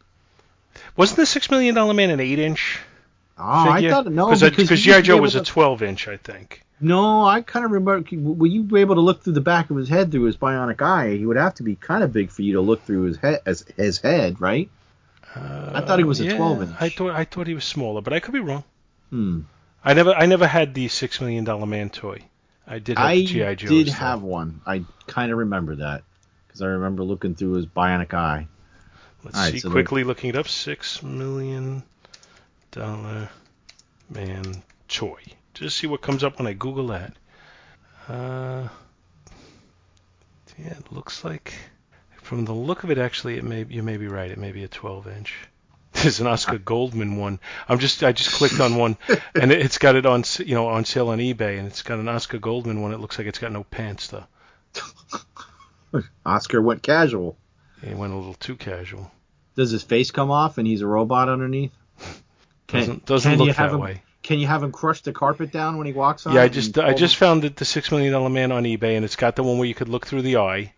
Wasn't the Six Million Dollar Man an eight inch? Oh, figure. I thought no, Cause because G I. Joe was to... a twelve-inch, I think. No, I kind of remember when you were able to look through the back of his head through his bionic eye. He would have to be kind of big for you to look through his head, as his head, right? Uh, I thought he was yeah, a twelve-inch. I thought I thought he was smaller, but I could be wrong. Hmm. I never I never had the Six Million Dollar Man toy. I did have I the G I. Joe. I did have one. I kind of remember that because I remember looking through his bionic eye. Let's All see right, so quickly there... looking it up. Six million. Dollar and toy. Just see what comes up when I Google that. Uh, yeah, it looks like, from the look of it, actually, it may you may be right. It may be a twelve inch. There's an Oscar Goldman one. I'm just I just clicked on one, and it's got it on you know on sale on eBay, and it's got an Oscar Goldman one. It looks like it's got no pants though. Oscar went casual. He went a little too casual. Does his face come off and he's a robot underneath? Can, doesn't doesn't can look that him, way. Can you have him crush the carpet down when he walks on? Yeah, I just I just him? found that the Six Million Dollar Man on eBay, and it's got the one where you could look through the eye,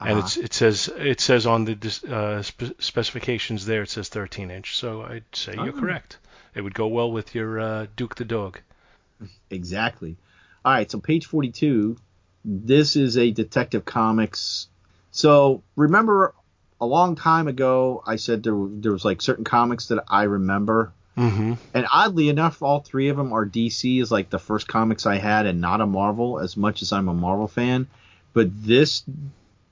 uh-huh. and it's it says it says on the uh, spe- specifications there it says thirteen inch. So I'd say oh. you're correct. It would go well with your uh, Duke the Dog. Exactly. All right, so page forty-two. This is a Detective Comics. So remember, a long time ago, I said there, there was like certain comics that I remember. Mm-hmm. And oddly enough, all three of them are D C, is like the first comics I had and not a Marvel, as much as I'm a Marvel fan. But this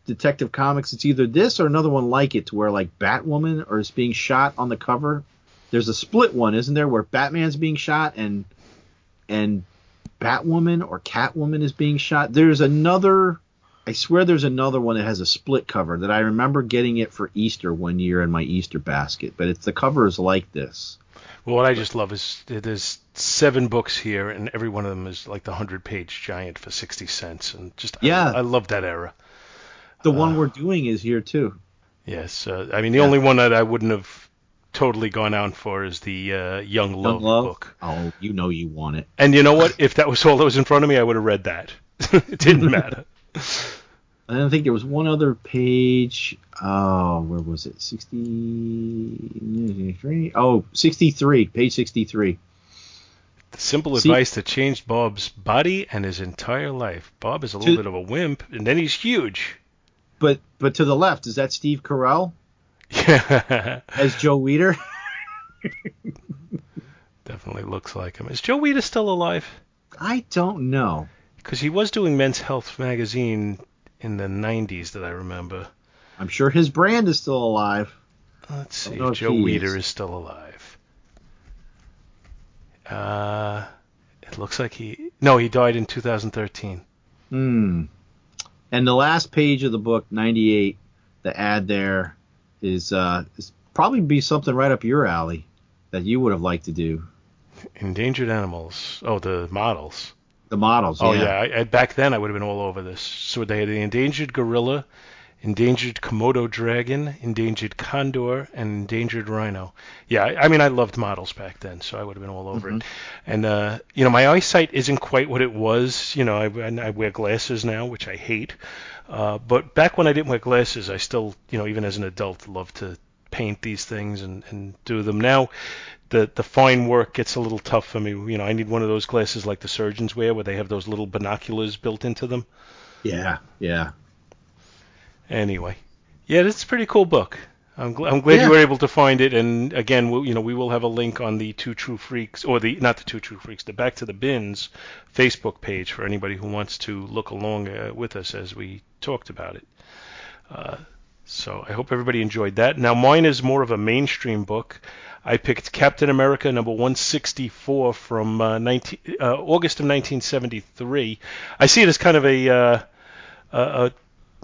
Detective Comics, it's either this or another one like it, to where like Batwoman or is being shot on the cover. There's a split one, isn't there, where Batman's being shot and and Batwoman or Catwoman is being shot. There's another... I swear there's another one that has a split cover that I remember getting it for Easter one year in my Easter basket, but it's the cover is like this. Well, what I just love is there's seven books here, and every one of them is like the hundred-page giant for sixty cents, and just yeah. I, I love that era. The uh, one we're doing is here, too. Yes. Uh, I mean, the yeah. only one that I wouldn't have totally gone out for is the uh, Young Love, Young Love book. Oh, you know you want it. And you know what? If that was all that was in front of me, I would have read that. It didn't matter. And I think there was one other page. Oh, where was it? sixty-three. Oh, sixty-three. Page sixty-three. The simple See, advice that changed Bob's body and his entire life. Bob is a little to, bit of a wimp, and then he's huge. But but to the left, is that Steve Carell? Yeah. As Joe Weider? Definitely looks like him. Is Joe Weider still alive? I don't know. Because he was doing Men's Health magazine in the nineties that I remember. I'm sure his brand is still alive. Let's see if Joe Weider is still alive. Uh, it looks like he... No, he died in two thousand thirteen. Hmm. And the last page of the book, ninety-eight, the ad there, is, uh, is probably be something right up your alley that you would have liked to do. Endangered Animals. Oh, the models. The models, oh, yeah. yeah. I, I, back then, I would have been all over this. So they had the endangered gorilla, endangered Komodo dragon, endangered condor, and endangered rhino. Yeah, I, I mean, I loved models back then, so I would have been all over mm-hmm. it. And, uh, you know, my eyesight isn't quite what it was. You know, I, I wear glasses now, which I hate. Uh, but back when I didn't wear glasses, I still, you know, even as an adult, loved to paint these things and, and do them. Now, the the fine work gets a little tough for me. You know, I need one of those glasses like the surgeons wear, where they have those little binoculars built into them. Yeah, yeah. Anyway, yeah, that's a pretty cool book. I'm, gl- I'm glad yeah. you were able to find it. And again, we'll, you know, we will have a link on the Two True Freaks, or the not the Two True Freaks, the Back to the Bins Facebook page for anybody who wants to look along uh, with us as we talked about it. Uh, so I hope everybody enjoyed that. Now mine is more of a mainstream book. I picked Captain America number one sixty-four from uh, nineteen, uh, August of nineteen seventy-three. I see it as kind of a, uh, a, a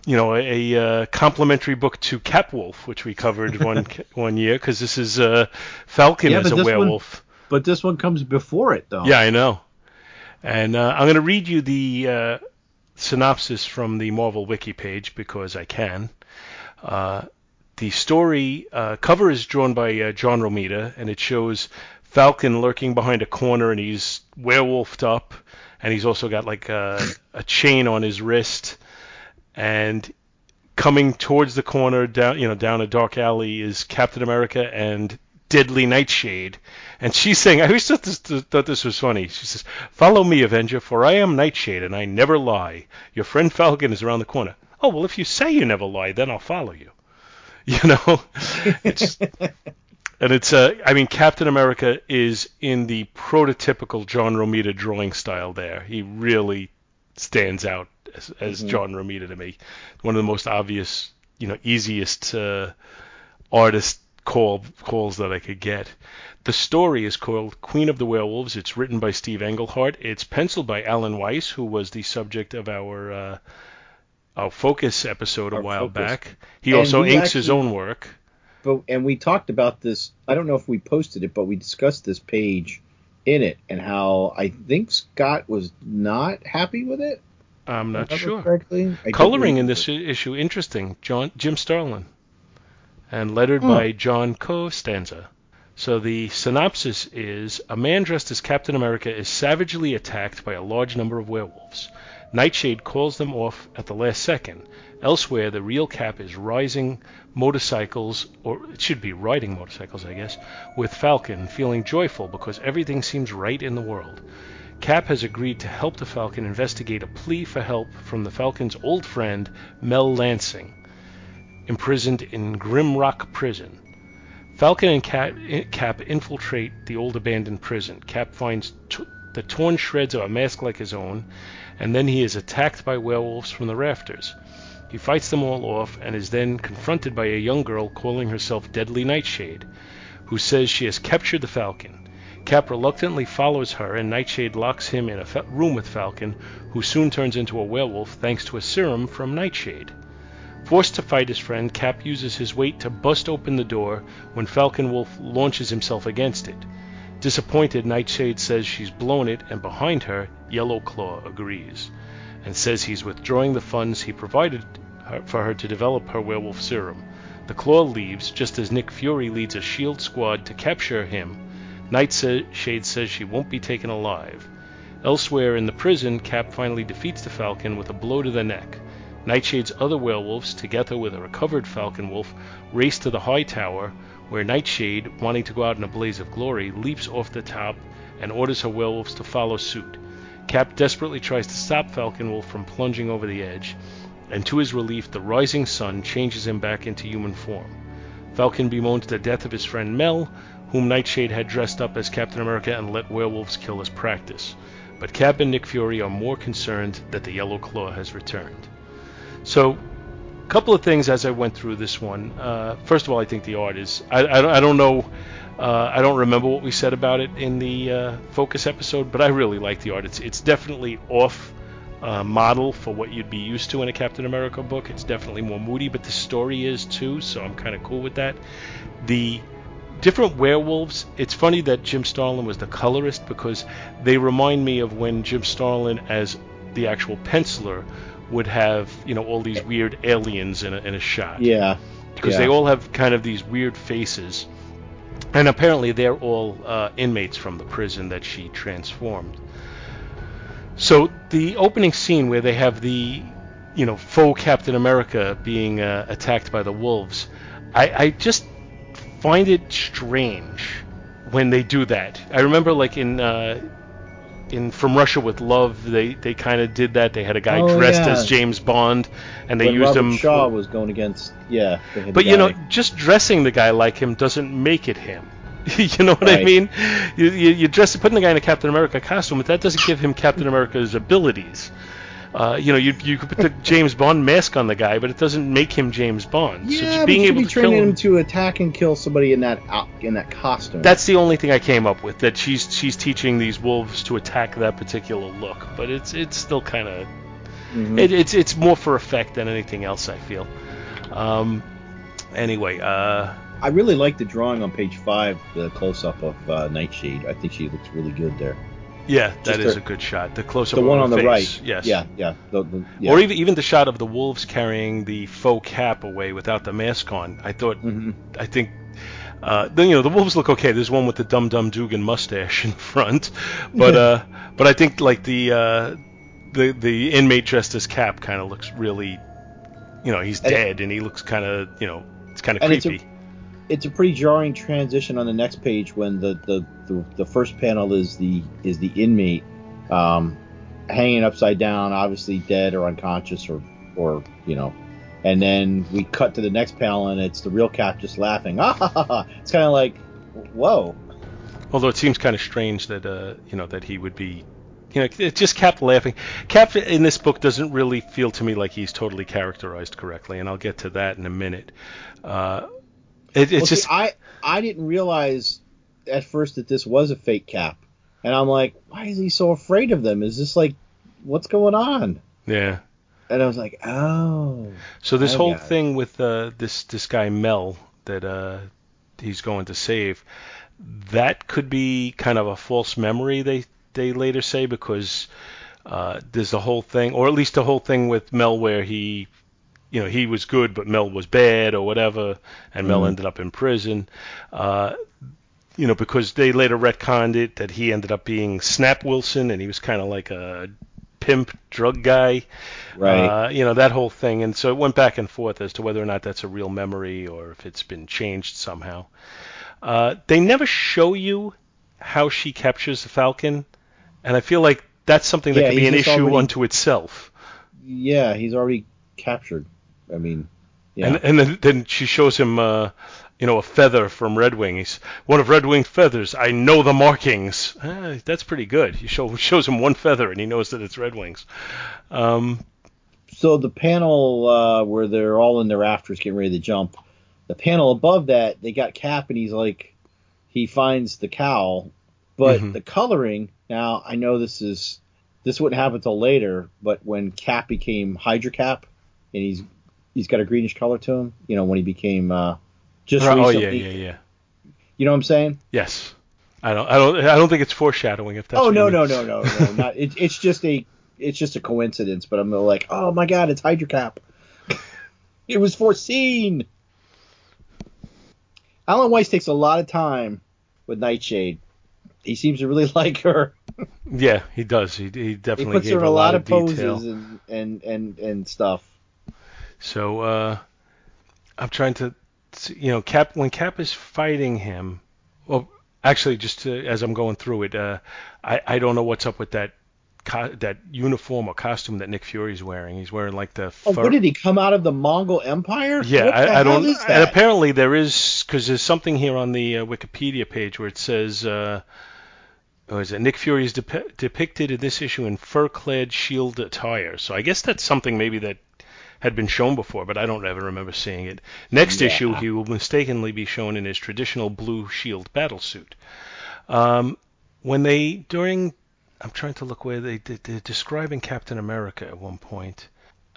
you know, a, a complimentary book to Capwolf, which we covered one one year, because this is uh, Falcon yeah, as a werewolf. One, but this one comes before it, though. Yeah, I know. And uh, I'm going to read you the uh, synopsis from the Marvel Wiki page because I can. Uh, The story uh, cover is drawn by uh, John Romita, and it shows Falcon lurking behind a corner, and he's werewolfed up, and he's also got like a, a chain on his wrist. And coming towards the corner, down you know down a dark alley, is Captain America and Deadly Nightshade. And she's saying, I always thought this, thought this was funny. She says, "Follow me, Avenger, for I am Nightshade, and I never lie. Your friend Falcon is around the corner." Oh, well, if you say you never lie, then I'll follow you. You know, it's, and it's, uh, I mean, Captain America is in the prototypical John Romita drawing style there. He really stands out as, as mm-hmm. John Romita to me. One of the most obvious, you know, easiest uh, artist call calls that I could get. The story is called Queen of the Werewolves. It's written by Steve Englehart. It's penciled by Alan Weiss, who was the subject of our uh, our Focus episode a our while Focus. back. He and also inks actually, his own work. But, and we talked about this. I don't know if we posted it, but we discussed this page in it and how I think Scott was not happy with it. I'm not sure. Correctly. Coloring in this issue, interesting. John Jim Starlin. And lettered hmm. by John Costanza. So the synopsis is, a man dressed as Captain America is savagely attacked by a large number of werewolves. Nightshade calls them off at the last second. Elsewhere, the real Cap is rising motorcycles, or it should be riding motorcycles, I guess, with Falcon, feeling joyful because everything seems right in the world. Cap has agreed to help the Falcon investigate a plea for help from the Falcon's old friend, Mel Lansing, imprisoned in Grimrock Prison. Falcon and Cap, Cap infiltrate the old abandoned prison. Cap finds t- the torn shreds of a mask like his own, and then he is attacked by werewolves from the rafters. He fights them all off and is then confronted by a young girl calling herself Deadly Nightshade, who says she has captured the Falcon. Cap reluctantly follows her, and Nightshade locks him in a fa- room with Falcon, who soon turns into a werewolf thanks to a serum from Nightshade. Forced to fight his friend, Cap uses his weight to bust open the door when Falcon Wolf launches himself against it. Disappointed, Nightshade says she's blown it, and behind her, Yellow Claw agrees, and says he's withdrawing the funds he provided her for her to develop her werewolf serum. The Claw leaves, just as Nick Fury leads a SHIELD squad to capture him. Nightshade says she won't be taken alive. Elsewhere in the prison, Cap finally defeats the Falcon with a blow to the neck. Nightshade's other werewolves, together with a recovered Falcon Wolf, race to the high tower, where Nightshade, wanting to go out in a blaze of glory, leaps off the top and orders her werewolves to follow suit. Cap desperately tries to stop Falcon Wolf from plunging over the edge, and to his relief, the rising sun changes him back into human form. Falcon bemoans the death of his friend Mel, whom Nightshade had dressed up as Captain America and let werewolves kill as practice. But Cap and Nick Fury are more concerned that the Yellow Claw has returned. So, a couple of things as I went through this one. Uh, first of all, I think the art is... I, I, I don't know... Uh, I don't remember what we said about it in the uh, Focus episode, but I really like the art. It's it's definitely off uh, model for what you'd be used to in a Captain America book. It's definitely more moody, but the story is too, so I'm kind of cool with that. The different werewolves, it's funny that Jim Starlin was the colorist, because they remind me of when Jim Starlin, as the actual penciler, would have, you know, all these weird aliens in a, in a shot. Yeah. Because yeah. they all have kind of these weird faces. And apparently they're all uh, inmates from the prison that she transformed. So the opening scene where they have the, you know, faux Captain America being uh, attacked by the wolves, I, I just find it strange when they do that. I remember, like, in... Uh, In From Russia with Love, they, they kind of did that. They had a guy oh, dressed yeah. as James Bond, and they when used Robert him. Shaw was going against, yeah. But guy. You know, just dressing the guy like him doesn't make it him. you know what right. I mean? You, you you dress putting the guy in a Captain America costume, but that doesn't give him Captain America's abilities. Uh, you know, you you could put the James Bond mask on the guy, but it doesn't make him James Bond. Yeah, so just being but able be to training kill him, him to attack and kill somebody in that uh, in that costume. That's the only thing I came up with, that she's she's teaching these wolves to attack that particular look. But it's it's still kind of mm-hmm. it, it's it's more for effect than anything else, I feel. Um, anyway, uh, I really like the drawing on page five, the close up of uh, Nightshade. I think she looks really good there. Yeah, that is a good shot. The close-up on the face. The one on the right. Yes. Yeah, yeah, the, the, yeah. Or even even the shot of the wolves carrying the faux cap away without the mask on. I thought, mm-hmm. I think, uh, then you know the wolves look okay. There's one with the Dum Dum Dugan mustache in the front, but uh, but I think like the uh, the the inmate dressed as Cap kind of looks really, you know, he's and dead it, and he looks kind of, you know, it's kind of creepy. It's a, it's a pretty jarring transition on the next page when the, the, the, the first panel is the is the inmate um, hanging upside down, obviously dead or unconscious or, or, you know, and then we cut to the next panel and it's the real Cap just laughing. Ah, ha, ha, ha. It's kind of like, whoa. Although it seems kind of strange that, uh, you know, that he would be, you know, it's just Cap laughing. Cap in this book doesn't really feel to me like he's totally characterized correctly, and I'll get to that in a minute. Uh It, it's well, just see, I I didn't realize at first that this was a fake Cap, and I'm like, why is he so afraid of them? Is this like, what's going on? Yeah. And I was like, oh. So this I whole thing it. with uh, this this guy Mel that uh, he's going to save, that could be kind of a false memory, they they later say, because uh, there's the whole thing, or at least the whole thing with Mel where he, you know, he was good but Mel was bad or whatever, and mm-hmm. Mel ended up in prison. Uh, you know, because they later retconned it that he ended up being Snap Wilson, and he was kind of like a pimp drug guy, right? Uh, you know, that whole thing. And so it went back and forth as to whether or not that's a real memory or if it's been changed somehow. Uh, they never show you how she captures the Falcon, and I feel like that's something that yeah, could be an issue already, unto itself. Yeah, he's already captured. I mean, yeah. And, and then, then she shows him, uh, you know, a feather from Red Wing. He's one of Red Wing's feathers. I know the markings. Ah, that's pretty good. He show, shows him one feather, and he knows that it's Red Wing's. Um, so the panel uh, where they're all in their rafters getting ready to jump, the panel above that, they got Cap, and he's like, he finds the cowl, but mm-hmm. the coloring. Now I know this is this wouldn't happen until later, but when Cap became Hydra Cap, and he's he's got a greenish color to him, you know, when he became uh, just oh, recently. Oh yeah, yeah, yeah. You know what I'm saying? Yes. I don't, I don't, I don't think it's foreshadowing. If that's. Oh no, no, no, no, no, no, not. It, it's just a, it's just a coincidence. But I'm like, oh my God, it's Hydra Cap. It was foreseen. Alan Weiss takes a lot of time with Nightshade. He seems to really like her. Yeah, he does. He, he definitely he puts gave her in a lot, lot of detail. Poses and, and, and, and stuff. So uh, I'm trying to, you know, Cap when Cap is fighting him. Well, actually, just to, as I'm going through it, uh, I I don't know what's up with that co- that uniform or costume that Nick Fury's wearing. He's wearing like the. Fur- oh, what did he come out of the Mongol Empire? Yeah, what I, the I hell don't. Is that? And apparently there is. Because there's something here on the uh, Wikipedia page where it says, uh, or is it Nick Fury is de- depicted in this issue in fur-clad shield attire. So I guess that's something maybe that had been shown before, but I don't ever remember seeing it. Next yeah. issue, he will mistakenly be shown in his traditional blue shield battlesuit. Um, when they, during, I'm trying to look where they, they, they're describing Captain America at one point,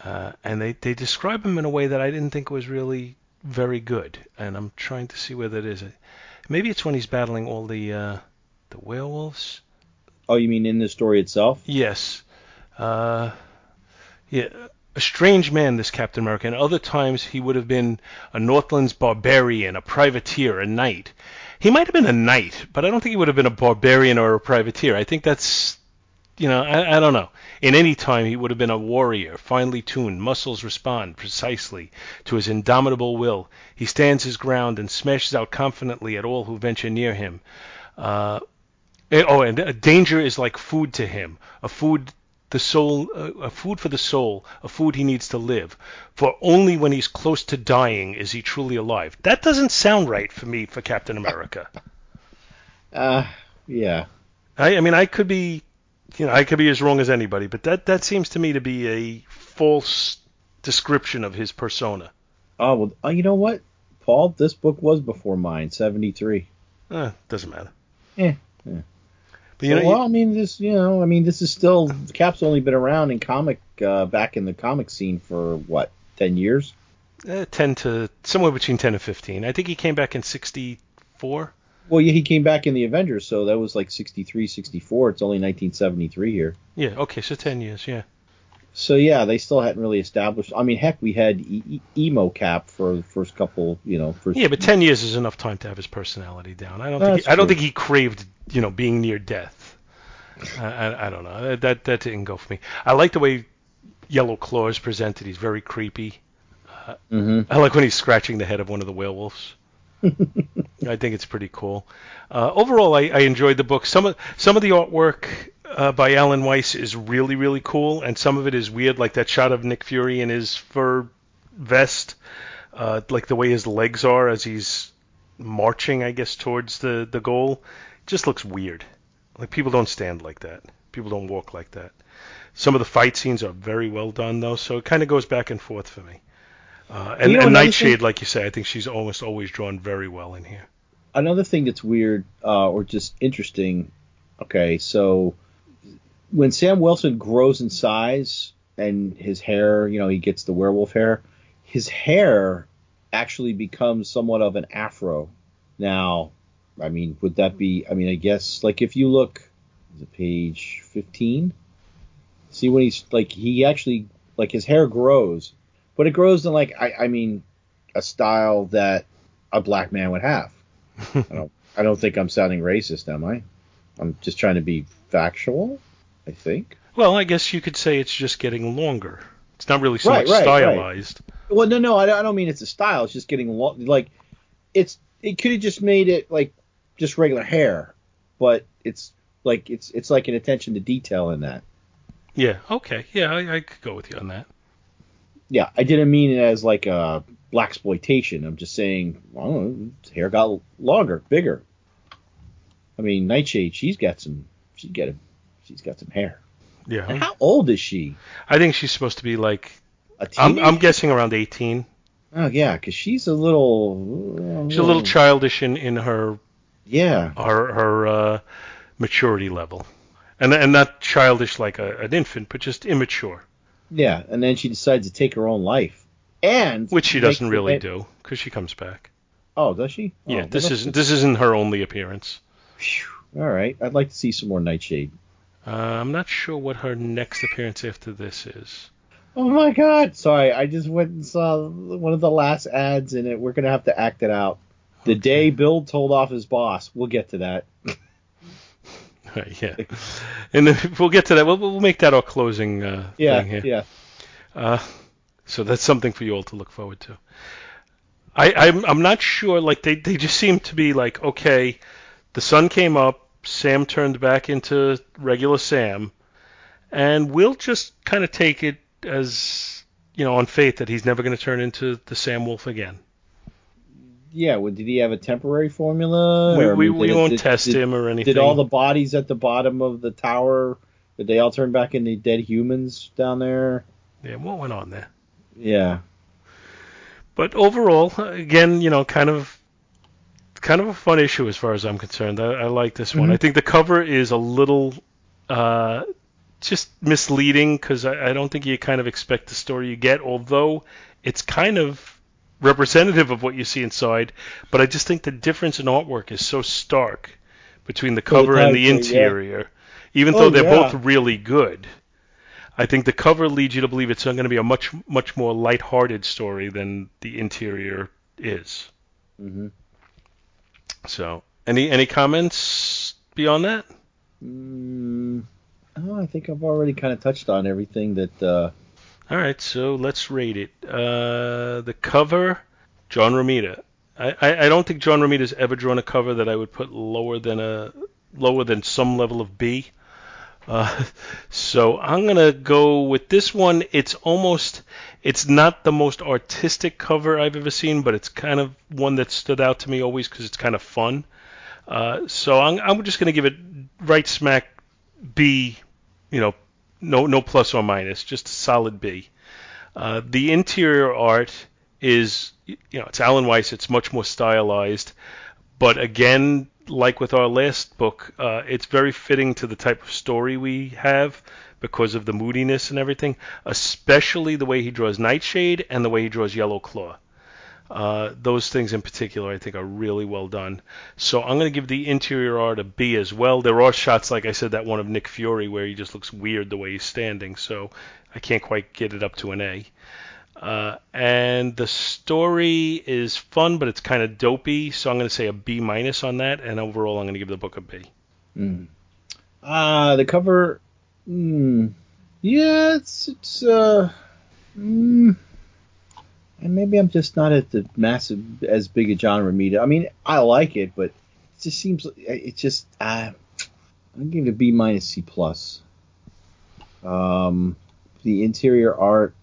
uh, and they, they describe him in a way that I didn't think was really very good, and I'm trying to see where that is. Maybe it's when he's battling all the uh, the werewolves. Oh, you mean in the story itself? Yes. Uh, yeah, a strange man, this Captain America. And other times he would have been a Northland's barbarian, a privateer, a knight. He might have been a knight, but I don't think he would have been a barbarian or a privateer. I think that's, you know, I, I don't know. In any time, he would have been a warrior, finely tuned, muscles respond precisely to his indomitable will. He stands his ground and smashes out confidently at all who venture near him. Uh, and, oh, and danger is like food to him, a food the soul, uh, a food for the soul, a food he needs to live. For only when he's close to dying is he truly alive. That doesn't sound right for me for Captain America. Uh, yeah. I, I mean, I could be... You know, I could be as wrong as anybody, but that, that seems to me to be a false description of his persona. Oh, well, oh, you know what, Paul? This book was before mine, seventy-three. Uh, doesn't matter. Yeah. yeah. But, you so, know, well, you... I mean, this, you know, I mean, this is still, Cap's only been around in comic, uh, back in the comic scene for, what, ten years? Uh, ten to, somewhere between ten and fifteen. I think he came back in sixty-four. Well, yeah, he came back in the Avengers, so that was like sixty-three, sixty-four. It's only nineteen seventy-three here. Yeah, okay, so ten years, yeah. So, yeah, they still hadn't really established. I mean, heck, we had e- e- emo Cap for the first couple, you know. First yeah, but ten years is enough time to have his personality down. I don't That's think he, I don't think he craved, you know, being near death. I, I, I don't know. That, that didn't go for me. I like the way Yellow Claw is presented. He's very creepy. Uh, mm-hmm. I like when he's scratching the head of one of the werewolves. I think it's pretty cool. Uh, overall, I, I enjoyed the book. Some of some of the artwork uh, by Alan Weiss is really, really cool, and some of it is weird, like that shot of Nick Fury in his fur vest, uh, like the way his legs are as he's marching, I guess, towards the, the goal. It just looks weird. Like, people don't stand like that. People don't walk like that. Some of the fight scenes are very well done, though, so it kind of goes back and forth for me. Uh, and, you know, and Nightshade, thing, like you say, I think she's almost always drawn very well in here. Another thing that's weird uh, or just interesting, okay, so when Sam Wilson grows in size and his hair, you know, he gets the werewolf hair, his hair actually becomes somewhat of an afro. Now, I mean, would that be, I mean, I guess, like if you look, is it page fifteen? See when he's, like, he actually, like his hair grows. But it grows in, like, I, I mean, a style that a black man would have. I don't, I don't think I'm sounding racist, am I? I'm just trying to be factual, I think. Well, I guess you could say it's just getting longer. It's not really so right, much right, stylized. Right. Well, no, no, I, I don't mean it's a style. It's just getting long. Like, it's it could have just made it, like, just regular hair. But it's, like, it's it's like an attention to detail in that. Yeah, okay. Yeah, I, I could go with you on that. Yeah, I didn't mean it as like a blaxploitation. I'm just saying, well, I don't know, his hair got longer, bigger. I mean, Nightshade, she's got some, she's got a, she's got some hair. Yeah. And how old is she? I think she's supposed to be like, a I'm, I'm guessing around eighteen. Oh yeah, because she's a little, uh, she's a little childish in, in her, yeah, her her uh, maturity level, and and not childish like a, an infant, but just immature. Yeah, and then she decides to take her own life, and which she doesn't really it, do because she comes back. Oh, does she? Oh, yeah, this isn't this isn't her only appearance. Whew. All right, I'd like to see some more Nightshade. Uh, I'm not sure what her next appearance after this is. Oh my God! Sorry, I just went and saw one of the last ads in it. We're gonna have to act it out. The okay. day Bill told off his boss. We'll get to that. Right, yeah, and then we'll get to that. We'll, we'll make that our closing uh, yeah, thing here. Yeah, yeah. Uh, so that's something for you all to look forward to. I, I'm, I'm not sure. Like they, they just seem to be like, okay, the sun came up, Sam turned back into regular Sam, and we'll just kind of take it as, you know, on faith that he's never going to turn into the Sam Wolf again. Yeah, well, did he have a temporary formula? We, we, we did, won't did, test did, him or anything. Did all the bodies at the bottom of the tower, did they all turn back into dead humans down there? Yeah, what went on there? Yeah. But overall, again, you know, kind of kind of a fun issue as far as I'm concerned. I, I like this mm-hmm. one. I think the cover is a little uh, just misleading because I, I don't think you kind of expect the story you get, although it's kind of representative of what you see inside, but I just think the difference in artwork is so stark between the cover and the interior. Yeah. Even oh, though they're yeah. both really good, I think the cover leads you to believe it's going to be a much, much more lighthearted story than the interior is. Mm-hmm. So, any any comments beyond that? Mm, oh, I think I've already kind of touched on everything that. Uh... All right, so let's rate it. Uh, the cover, John Romita. I, I, I don't think John Romita's ever drawn a cover that I would put lower than a lower than some level of B. Uh, so I'm gonna go with this one. It's almost, it's not the most artistic cover I've ever seen, but it's kind of one that stood out to me always because it's kind of fun. Uh, so I'm, I'm just gonna give it right smack B. You know. No, no plus or minus, just a solid B. Uh, the interior art is, you know, it's Alan Weiss. It's much more stylized, but again, like with our last book, uh, it's very fitting to the type of story we have because of the moodiness and everything, especially the way he draws Nightshade and the way he draws Yellow Claw. Uh, those things in particular, I think, are really well done. So I'm going to give the interior art a B as well. There are shots, like I said, that one of Nick Fury where he just looks weird the way he's standing, so I can't quite get it up to an A. Uh, and the story is fun, but it's kind of dopey, so I'm going to say a B minus on that, and overall I'm going to give the book a B. Mm. Uh, the cover, mm, yeah, it's... it's uh, mm. And maybe I'm just not at the massive, as big a John Romita. I mean, I like it, but it just seems, it just, uh, I'm giving it a B minus C plus. Um, the interior art,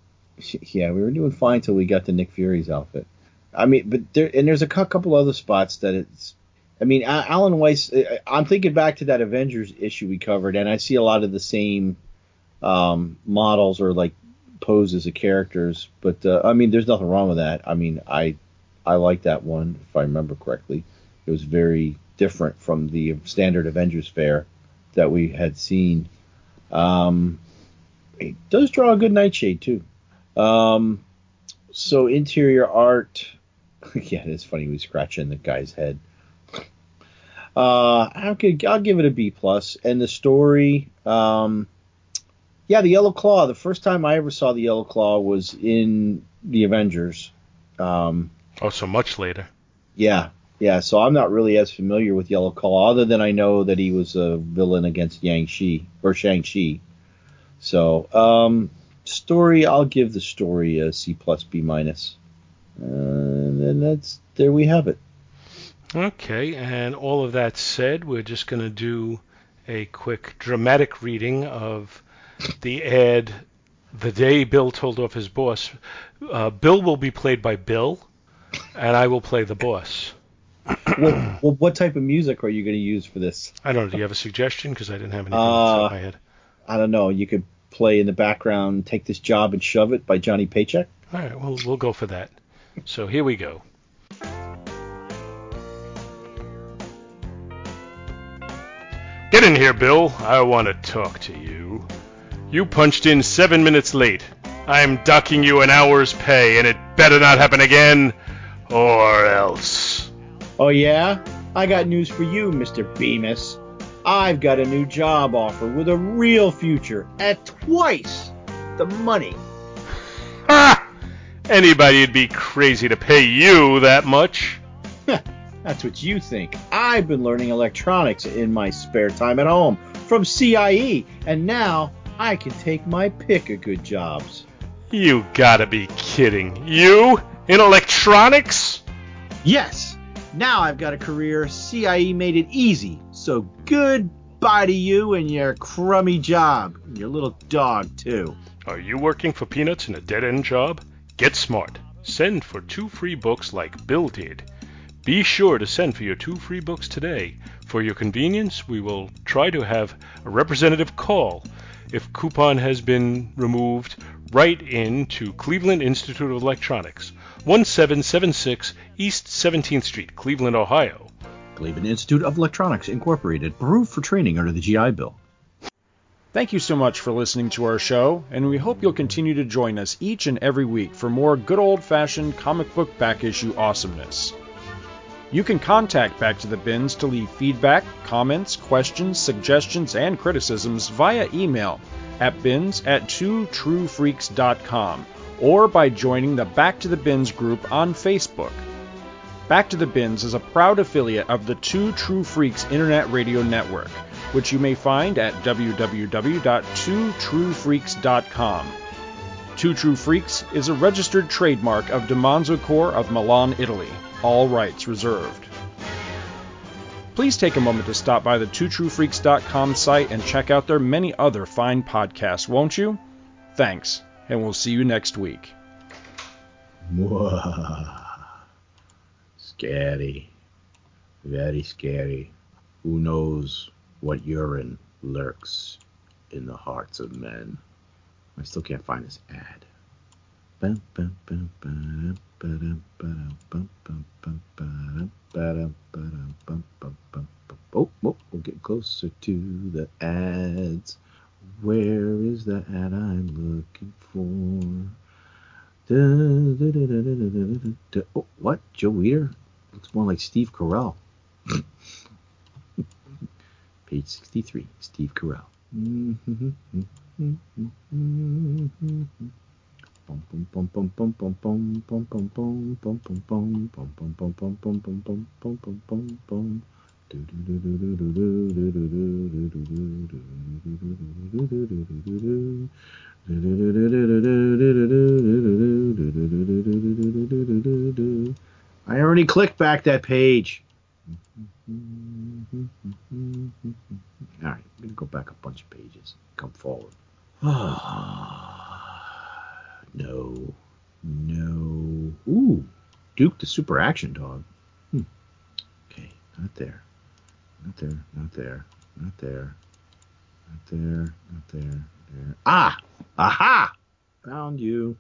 yeah, we were doing fine till we got to Nick Fury's outfit. I mean, but there, and there's a couple other spots that it's, I mean, Alan Weiss, I'm thinking back to that Avengers issue we covered, and I see a lot of the same um, models or like posed as the characters. But, uh, I mean, there's nothing wrong with that. I mean, I I like that one, if I remember correctly. It was very different from the standard Avengers fare that we had seen. Um, it does draw a good nightshade, too. Um, so interior art. Yeah, it's funny. We scratch in the guy's head. Uh, I'll give, I'll give it a B plus. And the story, um, yeah, the Yellow Claw. The first time I ever saw the Yellow Claw was in the Avengers. Um, oh, so much later. Yeah, yeah. So I'm not really as familiar with Yellow Claw, other than I know that he was a villain against Yang-Chi or Shang-Chi. So um, story, I'll give the story a C plus, B minus. Uh, and then that's there we have it. Okay, and all of that said, we're just going to do a quick dramatic reading of the ad the day Bill told off his boss. Uh, Bill will be played by Bill, and I will play the boss. Well, well, what type of music are you going to use for this? I don't know. Do you have a suggestion? Because I didn't have anything off the top of my head. I don't know. You could play in the background "Take This Job and Shove It" by Johnny Paycheck. All right, well, we'll go for that. So here we go. "Get in here, Bill. I want to talk to you. You punched in seven minutes late. I'm docking you an hour's pay, and it better not happen again, or else." "Oh, yeah? I got news for you, Mister Bemis. I've got a new job offer with a real future at twice the money." "Ha! Anybody would be crazy to pay you that much." "That's what you think. I've been learning electronics in my spare time at home from C I E, and now I can take my pick of good jobs." "You gotta be kidding. You? In electronics?" "Yes. Now I've got a career C I E made it easy. So goodbye to you and your crummy job. Your little dog, too." "Are you working for peanuts in a dead-end job? Get smart. Send for two free books like Bill did. Be sure to send for your two free books today. For your convenience, we will try to have a representative call. If coupon has been removed, write in to Cleveland Institute of Electronics, one seven seven six East seventeenth Street, Cleveland, Ohio. Cleveland Institute of Electronics, Incorporated, approved for training under the G I Bill." Thank you so much for listening to our show, and we hope you'll continue to join us each and every week for more good old-fashioned comic book back-issue awesomeness. You can contact Back to the Bins to leave feedback, comments, questions, suggestions, and criticisms via email at bins at two true freaks dot com or by joining the Back to the Bins group on Facebook. Back to the Bins is a proud affiliate of the Two True Freaks Internet Radio Network, which you may find at w w w dot two true freaks dot com. Two True Freaks is a registered trademark of DiManzo Corp of Milan, Italy. All rights reserved. Please take a moment to stop by the two true freaks dot com site and check out their many other fine podcasts, won't you? Thanks, and we'll see you next week. Scary. Very scary. Who knows what urine lurks in the hearts of men. I still can't find this ad. Oh, oh, we'll get closer to the ads. Where is the ad I'm looking for? Oh, what? Joe Weider? Looks more like Steve Carell. Page sixty-three, Steve Carell. I already clicked back that page. All right, I'm gonna go back a bunch of pages. Come forward. No, no. Ooh, Duke the Super Action Dog. Hmm. Okay, not there. Not there. Not there. Not there. Not there. Not there. There. Ah! Aha! Found you.